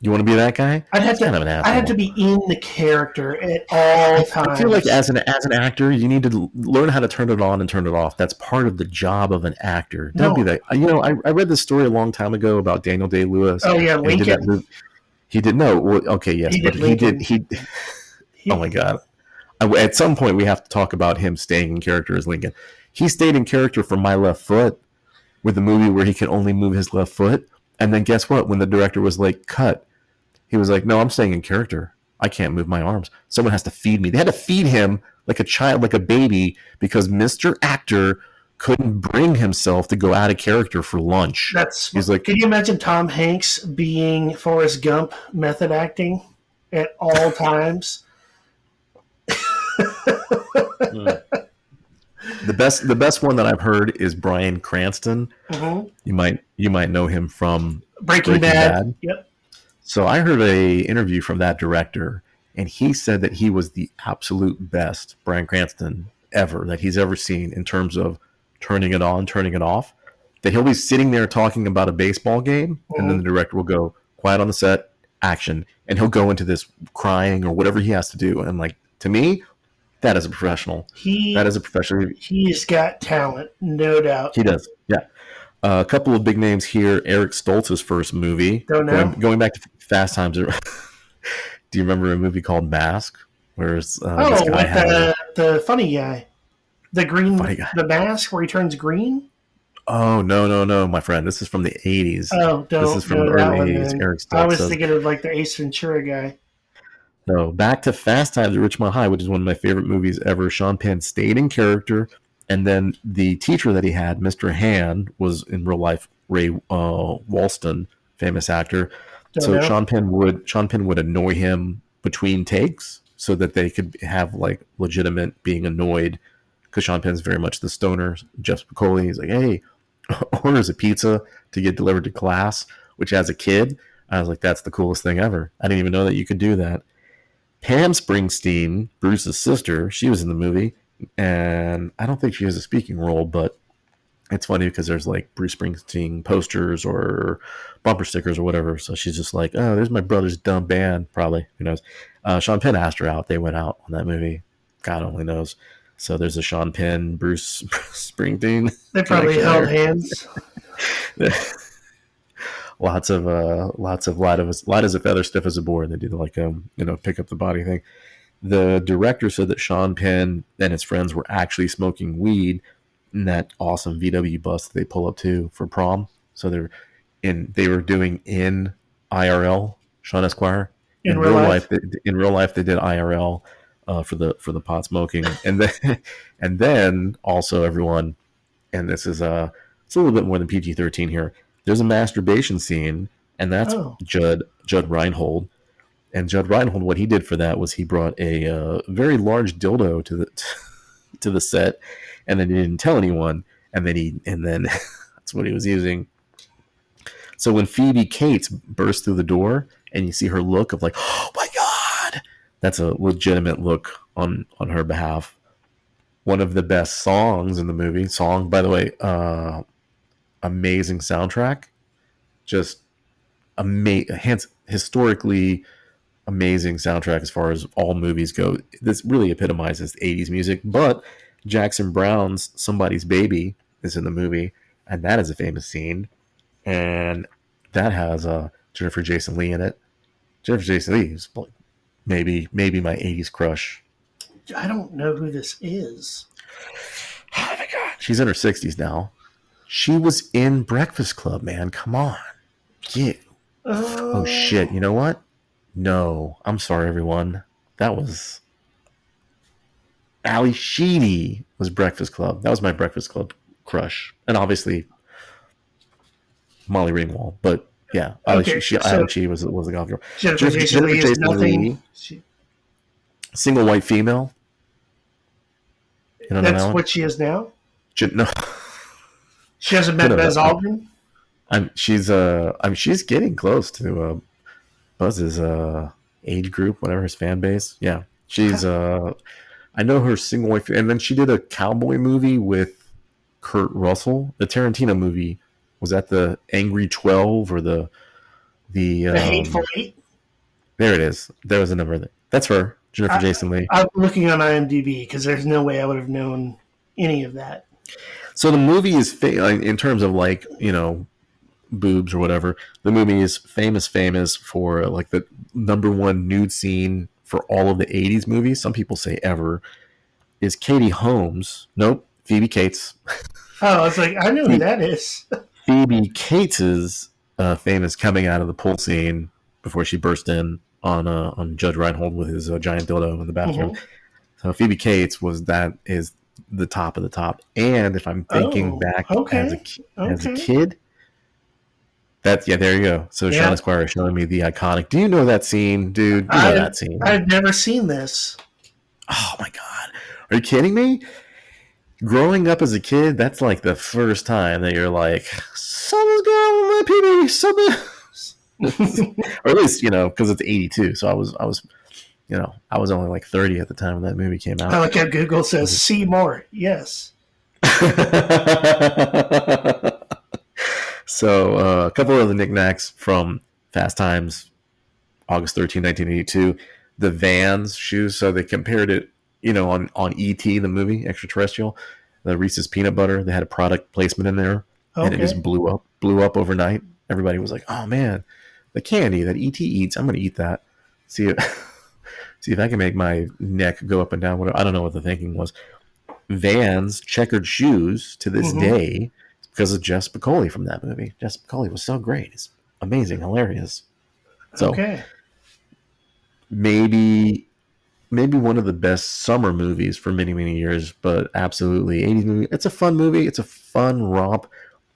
You want to be that guy? I'd have to be in the character at all times. I feel like as an actor, you need to learn how to turn it on and turn it off. That's part of the job of an actor. Don't be that. I read this story a long time ago about Daniel Day-Lewis. Oh yeah, Lincoln. Oh my God. At some point, we have to talk about him staying in character as Lincoln. He stayed in character for My Left Foot, with the movie where he can only move his left foot. And then guess what? When the director was like, "Cut," he was like, "No, I'm staying in character. I can't move my arms. Someone has to feed me." They had to feed him like a child, like a baby, because Mr. Actor couldn't bring himself to go out of character for lunch. He's like, can you imagine Tom Hanks being Forrest Gump, method acting at all times? The best one that I've heard is Bryan Cranston. Mm-hmm. You might know him from Breaking Bad. Yep. So I heard a interview from that director, and he said that he was the absolute best Bryan Cranston ever that he's ever seen in terms of turning it on, turning it off. That he'll be sitting there talking about a baseball game, and then the director will go, "Quiet on the set, action," and he'll go into this crying or whatever he has to do. And like, to me, that is a professional. He's got talent, no doubt. He does. Yeah. A couple of big names here. Eric Stoltz's first movie. Don't know. Going back to Fast Times. Do you remember a movie called Mask? Where's this guy the funny guy, the green, guy. The mask where he turns green. Oh no, my friend! This is from the '80s. Oh, don't. This is from the early '80s. Eric Stoltz. I was thinking of like the Ace Ventura guy. No, back to Fast Times at Ridgemont High, which is one of my favorite movies ever. Sean Penn stayed in character, and then the teacher that he had, Mr. Han, was in real life Ray Walston, famous actor. So Sean Penn would annoy him between takes so that they could have like legitimate being annoyed, because Sean Penn's very much the stoner. Jeff Spicoli, he's like, hey, orders a pizza to get delivered to class, which as a kid, I was like, that's the coolest thing ever. I didn't even know that you could do that. Pam Springsteen, Bruce's sister, she was in the movie, and I don't think she has a speaking role, but it's funny because there's like Bruce Springsteen posters or bumper stickers or whatever. So she's just like, oh, there's my brother's dumb band, probably. Who knows? Sean Penn asked her out. They went out on that movie. God only knows. So there's a Sean Penn, Bruce Springsteen. They probably held hands. Lots of light as a feather, stiff as a board. They did like pick up the body thing. The director said that Sean Penn and his friends were actually smoking weed in that awesome VW bus that they pull up to for prom. So they were doing in IRL, Sean Esquire. In real life, they did IRL for the pot smoking, and then also everyone. And this is it's a little bit more than PG-13 here. There's a masturbation scene, and that's Judge Reinhold. And Judge Reinhold, what he did for that was he brought a very large dildo to the set. And then he didn't tell anyone. And then that's what he was using. So when Phoebe Cates bursts through the door and you see her look of like, oh my God, that's a legitimate look on her behalf. One of the best songs in the movie. Song, by the way, amazing soundtrack. Just historically amazing soundtrack as far as all movies go. This really epitomizes 80s music, but Jackson Brown's Somebody's Baby is in the movie, and that is a famous scene, and that has Jennifer Jason Leigh in it. Jennifer Jason Leigh is maybe my 80s crush. I don't know who this is. Oh my God. She's in her 60s now. She was in Breakfast Club, man. Come on. Yeah. Oh shit. You know what? No. I'm sorry, everyone. That was... Ali Sheedy was Breakfast Club. That was my Breakfast Club crush, and obviously Molly Ringwald. But yeah, Ali Sheedy was the golf girl. Jennifer Jason Leigh, single white female. That's what she is now. No, she hasn't met Buzz Aldrin. She's getting close to Buzz's age group, whatever his fan base. Yeah, she's I know her single wife, and then she did a cowboy movie with Kurt Russell. The Tarantino movie, was that the Angry 12 or the Hateful Eight? There it is. There was a number there. That's her, Jennifer Jason Leigh. I'm looking on IMDb because there's no way I would have known any of that. So the movie is in terms of like boobs or whatever. The movie is famous for like the number one nude scene for all of the 80s movies, some people say ever, is Katie Holmes. Nope, Phoebe Cates. Oh, it's like, I know who that is. Phoebe Cates' famous coming out of the pool scene before she burst in on Judge Reinhold with his giant dildo in the bathroom. Mm-hmm. So Phoebe Cates is the top of the top. And if I'm thinking as a kid, there you go. So Sean Esquire is showing me the iconic. Do you know that scene, dude? I've never seen this. Oh my God. Are you kidding me? Growing up as a kid, that's like the first time that you're like, someone's going with my PB, someone. Or at least, because it's 82. So I was only like 30 at the time when that movie came out. I like how Google says, see more. Yes. So a couple of the knickknacks from Fast Times, August 13, 1982, the Vans shoes. So they compared it, on E.T., the movie, Extraterrestrial, the Reese's Peanut Butter. They had a product placement in there, and it just blew up overnight. Everybody was like, oh, man, the candy that E.T. eats, I'm going to eat that. See if I can make my neck go up and down. Whatever. I don't know what the thinking was. Vans, checkered shoes to this day. Because of Jeff Spicoli from that movie. Jeff Spicoli was so great. It's amazing, hilarious. So maybe one of the best summer movies for many, many years, but absolutely 80s movie. It's a fun movie. It's a fun romp.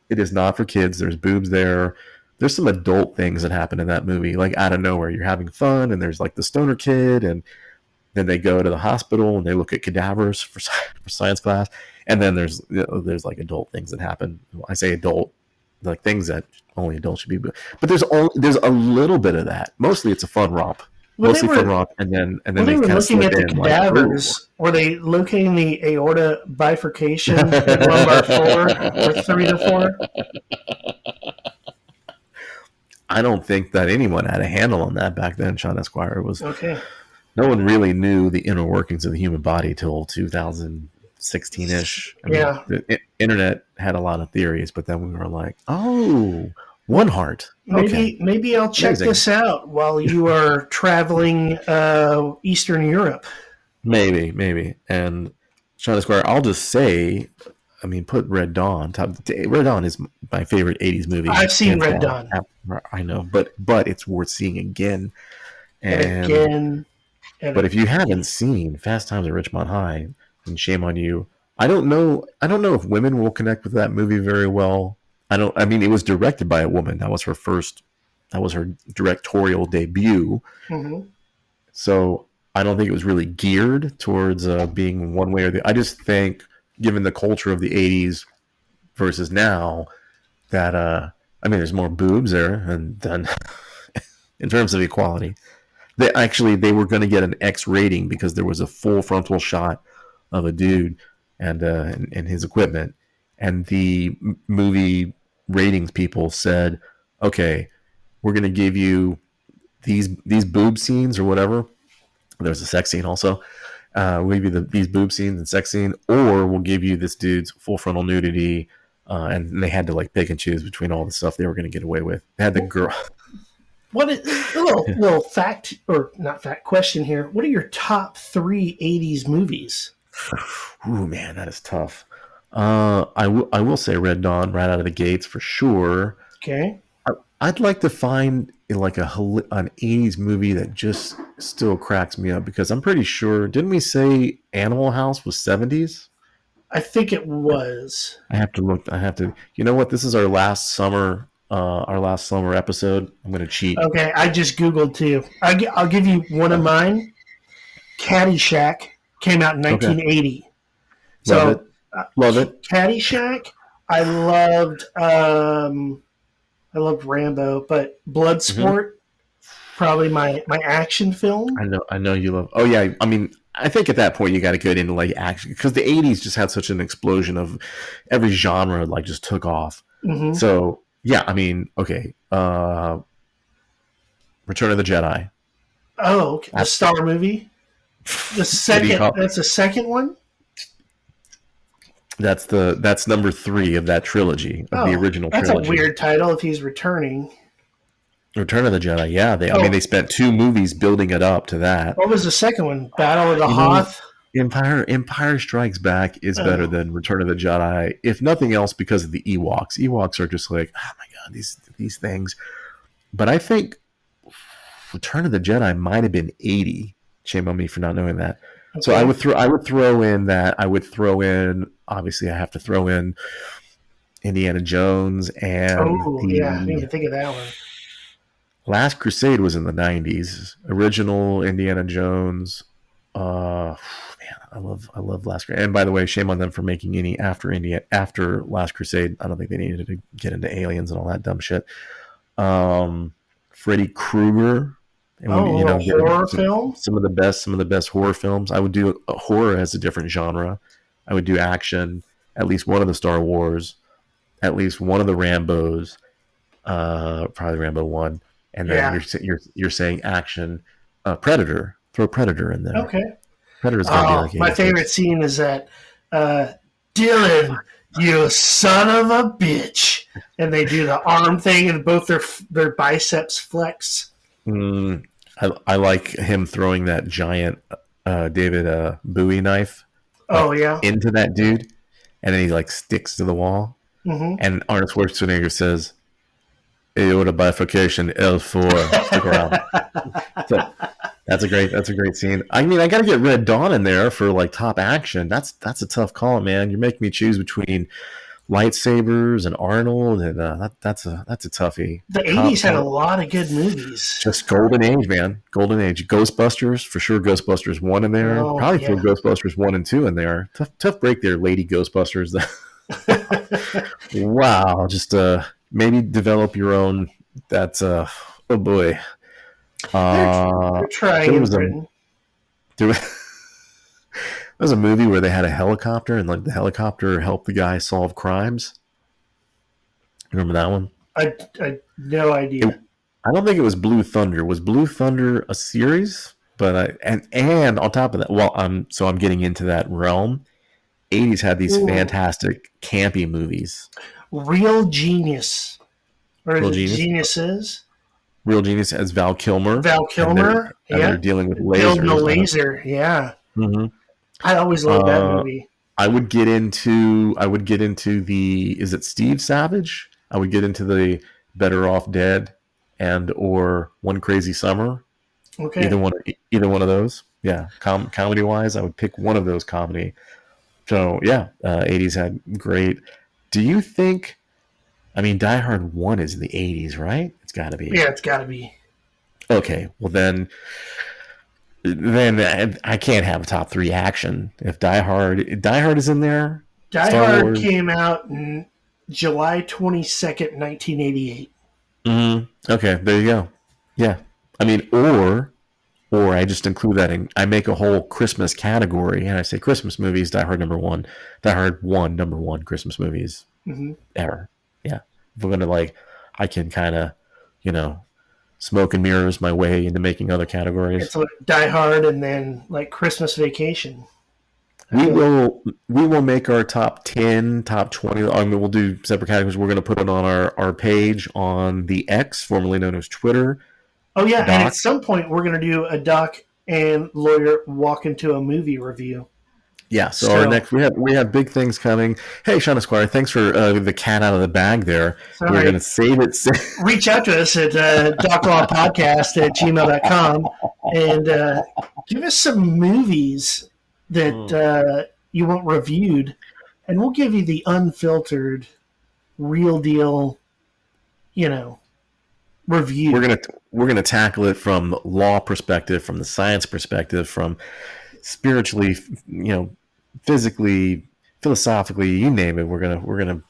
It is not for kids. There's boobs there. there's some adult things that happen in that movie, like out of nowhere. You're having fun, and there's like the stoner kid, and then they go to the hospital and they look at cadavers for science class. And then there's like adult things that happen. I say adult, like things that only adults should be, but there's a little bit of that. Mostly it's a fun romp. Well, mostly fun romp, and then they were looking at the cadavers. Like, were they locating the aorta bifurcation in lumbar 4 or 3 to 4? I don't think that anyone had a handle on that back then. Sean Esquire was okay. No one really knew the inner workings of the human body till 2016-ish. I mean, the internet had a lot of theories, but then we were like, oh, one heart. Maybe I'll check this out while you are traveling Eastern Europe. Maybe. And Sean Esquire, I'll just say, I mean, put Red Dawn. Red Dawn is my favorite 80s movie. I've seen Red Dawn. I know, but it's worth seeing again. But if you haven't seen Fast Times at Richmond High, then shame on you. I don't know if women will connect with that movie very well. I mean, it was directed by a woman. That was her directorial debut. Mm-hmm. So I don't think it was really geared towards being one way or the other. I just think, given the culture of the 80s versus now, that I mean, there's more boobs there than in terms of equality. They were going to get an X rating because there was a full frontal shot of a dude and his equipment. And the movie ratings people said, okay, we're going to give you these boob scenes or whatever. There's a sex scene also. We'll give you these boob scenes and sex scene, or we'll give you this dude's full frontal nudity. And they had to like pick and choose between all the stuff they were going to get away with. They had the girl... What is a little fact or not fact question here? What are your top 3 80s movies? Ooh, man, that is tough. I will say Red Dawn right out of the gates for sure. Okay, I'd like to find like an 80s movie that just still cracks me up, because I'm pretty sure, didn't we say Animal House was 70s? I think it was. I have to look. I have to. You know what? This is our last summer. Our last summer episode. I'm going to cheat. Okay, I just Googled too. I'll give you one of mine. Caddyshack came out in 1980. Okay. Love it. Caddyshack. I loved Rambo, but Bloodsport, probably my action film. I know you love. Oh yeah, I mean, I think at that point you got to get into like action, because the 80s just had such an explosion of every genre, like just took off. Mm-hmm. So. Yeah, I mean, okay. Return of the Jedi. Oh, okay. The Star movie. The second. That's the second one. That's number 3 of that trilogy the original trilogy. That's a weird title. If he's returning. Return of the Jedi. Yeah, they spent 2 movies building it up to that. What was the second one? Battle of the Hoth. Empire Strikes Back is better than Return of the Jedi, if nothing else, because of the Ewoks. Ewoks are just like, oh my god, these things. But I think Return of the Jedi might have been 80. Shame on me for not knowing that. Okay. So I would throw in that. I would throw in. Obviously, I have to throw in Indiana Jones and. Oh yeah, I didn't even think of that one. Last Crusade was in the 90s. Original Indiana Jones. I love Last Crusade. And by the way, shame on them for making any after Last Crusade. I don't think they needed to get into aliens and all that dumb shit. Freddy Krueger. Horror film? Some of the best horror films. I would do horror as a different genre. I would do action, at least one of the Star Wars, at least one of the Rambos, probably Rambo 1. And then you're saying action, Predator. Throw Predator in there. Okay. Predator's gonna be like my favorite scene is that Dylan, you son of a bitch, and they do the arm thing and both their biceps flex. I like him throwing that giant David Bowie knife. Into that dude, and then he like sticks to the wall. Mm-hmm. And Arnold Schwarzenegger says, "Aorta bifurcation L4." Stick around. So, That's a great scene. I mean, I got to get Red Dawn in there for like top action. That's a tough call, man. You're making me choose between lightsabers and Arnold, and that's a toughie. The 80s had a lot of good movies. Just golden age, man. Golden age. Ghostbusters, for sure. Ghostbusters 1 in there. Oh, probably yeah. Through Ghostbusters 1 and 2 in there. Tough break there, Lady Ghostbusters. Wow. Just maybe develop your own. That's oh boy. They're trying in Britain. There was a movie where they had a helicopter, and like the helicopter helped the guy solve crimes. Remember that one? I no idea. I don't think it was Blue Thunder. Was Blue Thunder a series? But and on top of that, well, I'm getting into that realm. 80s had these fantastic campy movies. Real Genius, or Geniuses. Real Genius as Val Kilmer. Val Kilmer, and they're dealing with lasers. Building a laser, yeah. Mm-hmm. I always loved that movie. I would get into the, is it Steve Savage? I would get into the Better Off Dead or One Crazy Summer. Okay. Either one of those. Yeah. Comedy wise, I would pick one of those comedy. So yeah, 80s had great. Do you think, I mean, Die Hard 1 is in the 80s, right? It's gotta be. Yeah, it's gotta be. Okay. Well then I can't have a top three action if Die Hard is in there. Die Star Hard Wars. Came out in July 22nd, 1988. Mm-hmm. Okay, there you go. Yeah, I mean, or I just include that in. I make a whole Christmas category and I say Christmas movies. Die Hard 1 number 1 Christmas movies ever. Yeah, if we're gonna I can kind of smoke and mirrors my way into making other categories. It's like Die Hard and then Christmas Vacation. We will make our top 10, top 20. I mean, we'll do separate categories. We're going to put it on our page on the X, formerly known as Twitter. Oh, yeah. Doc. And at some point, we're going to do a doc and lawyer walk into a movie review. Yeah. So our next, we have big things coming. Hey, Sean Esquire, thanks for the cat out of the bag there. Sorry. We're going to save it. Reach out to us at doclawpodcast@gmail.com and give us some movies that you want reviewed, and we'll give you the unfiltered, real deal, review. We're gonna tackle it from law perspective, from the science perspective, from spiritually, physically, philosophically, you name it, we're gonna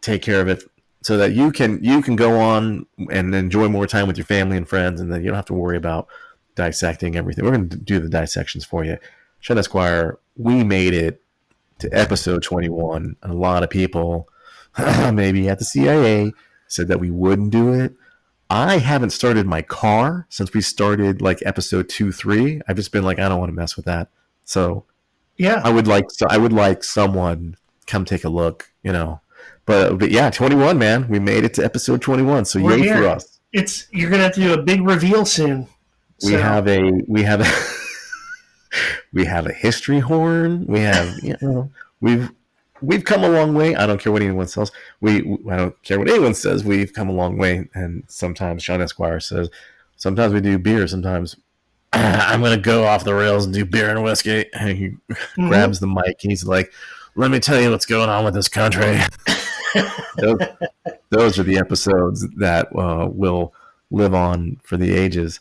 take care of it so that you can go on and enjoy more time with your family and friends, and then you don't have to worry about dissecting everything. We're gonna do the dissections for you. Sean Esquire, we made it to episode 21. A lot of people, maybe at the CIA, said that we wouldn't do it. I haven't started my car since we started episode 2-3. I've just been I don't want to mess with that. So, yeah, I would like someone come take a look, But yeah, 21, man, we made it to episode 21. So we're yay here. For us! You're gonna have to do a big reveal soon. We have a history horn. We have we've come a long way. I don't care what anyone says. I don't care what anyone says. We've come a long way, and sometimes Sean Esquire says, sometimes we do beer. Sometimes I'm going to go off the rails and do beer and whiskey. And he grabs the mic and he's like, let me tell you what's going on with this country. those are the episodes that will live on for the ages.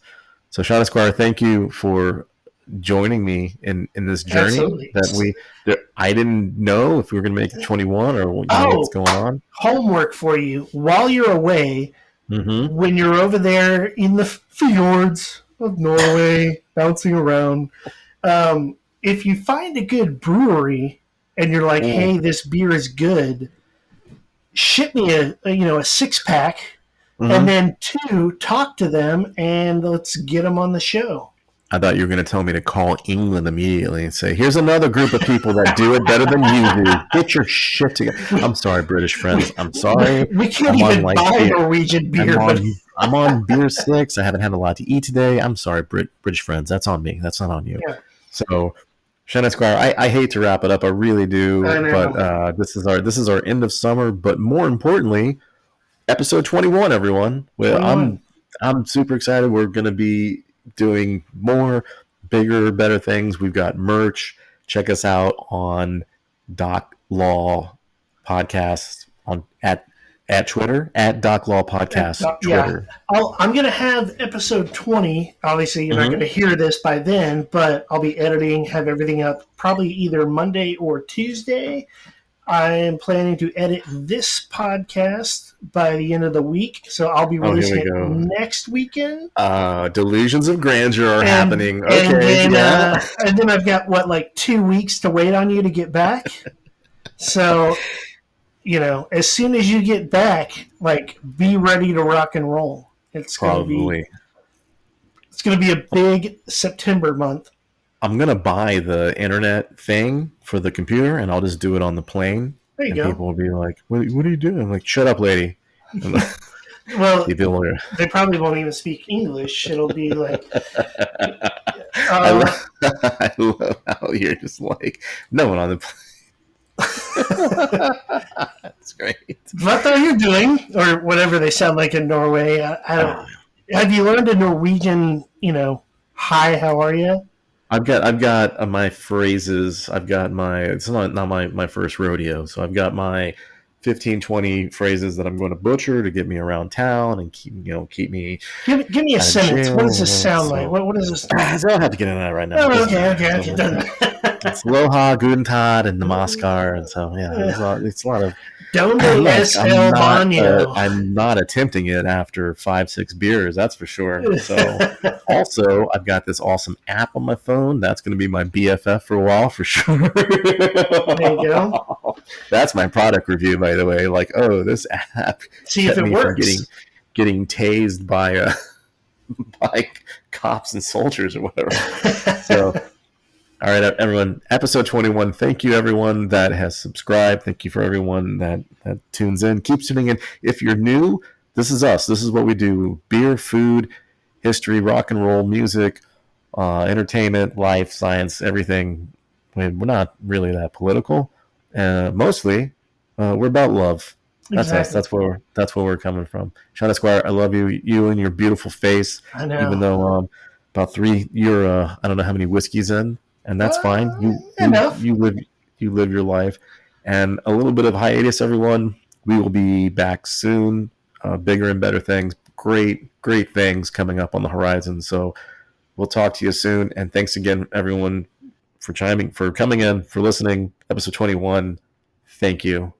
So Sean Esquire, thank you for joining me in this journey. Absolutely. I didn't know if we were going to make it 21 or what's going on. Homework for you while you're away, when you're over there in the fjords of Norway, bouncing around. If you find a good brewery and you're like, hey, this beer is good, ship me a 6-pack and then 2, talk to them and let's get them on the show. I thought you were going to tell me to call England immediately and say, here's another group of people that do it better than you do. Get your shit together. I'm sorry, British friends. I'm sorry. We can't even buy Norwegian beer. I'm on beer 6. I haven't had a lot to eat today. I'm sorry, British friends. That's on me. That's not on you. Yeah. So, Sean Esquire, I hate to wrap it up. I really do. I know. But this is our end of summer. But more importantly, episode 21, everyone. Well, I'm super excited. We're going to be doing more, bigger, better things. We've got merch. Check us out on Doc Law Podcast on at Twitter, at Doc Law Podcast Twitter. Yeah. I'm going to have episode 20. Obviously, you're not going to hear this by then, but I'll be editing, have everything up probably either Monday or Tuesday. I am planning to edit this podcast by the end of the week, so I'll be releasing it next weekend. Delusions of grandeur are happening. Okay, and then I've got, 2 weeks to wait on you to get back? So... You know, as soon as you get back, be ready to rock and roll. It's going to be a big September month. I'm going to buy the internet thing for the computer, and I'll just do it on the plane. There you go. People will be like, what are you doing? I'm like, shut up, lady. Well, they probably won't even speak English. It'll be like... I love how you're just like, no one on the plane. That's great. What are you doing? Or whatever they sound like in Norway. I don't. Have you learned a Norwegian? Hi, how are you? I've got my phrases. I've got my. It's not my first rodeo. So I've got my 15, 20 phrases that I'm going to butcher to get me around town and keep me. Give me a sentence. What does this sound like? What is this? I don't have to get into that right now. Oh, okay. It's Aloha, Guten Tag, and Namaskar, and so it's a lot of. I'm not attempting it after 5-6 beers, that's for sure. So, also, I've got this awesome app on my phone. That's going to be my BFF for a while, for sure. There you go. That's my product review, by the way. This app. See if it works. Getting tased by cops and soldiers or whatever. So. All right, everyone, episode 21. Thank you, everyone that has subscribed. Thank you for everyone that tunes in. Keep tuning in. If you're new, this is us. This is what we do. Beer, food, history, rock and roll, music, entertainment, life, science, everything. We're not really that political. Mostly, we're about love. That's us. That's where we're coming from. Sean Esquire, I love you. You and your beautiful face. I know. Even though about 3, you're, I don't know how many whiskeys in. And that's fine. You live your life, and a little bit of hiatus, everyone. We will be back soon. Bigger and better things. Great things coming up on the horizon. So we'll talk to you soon. And thanks again, everyone, for coming in, for listening. Episode 21. Thank you.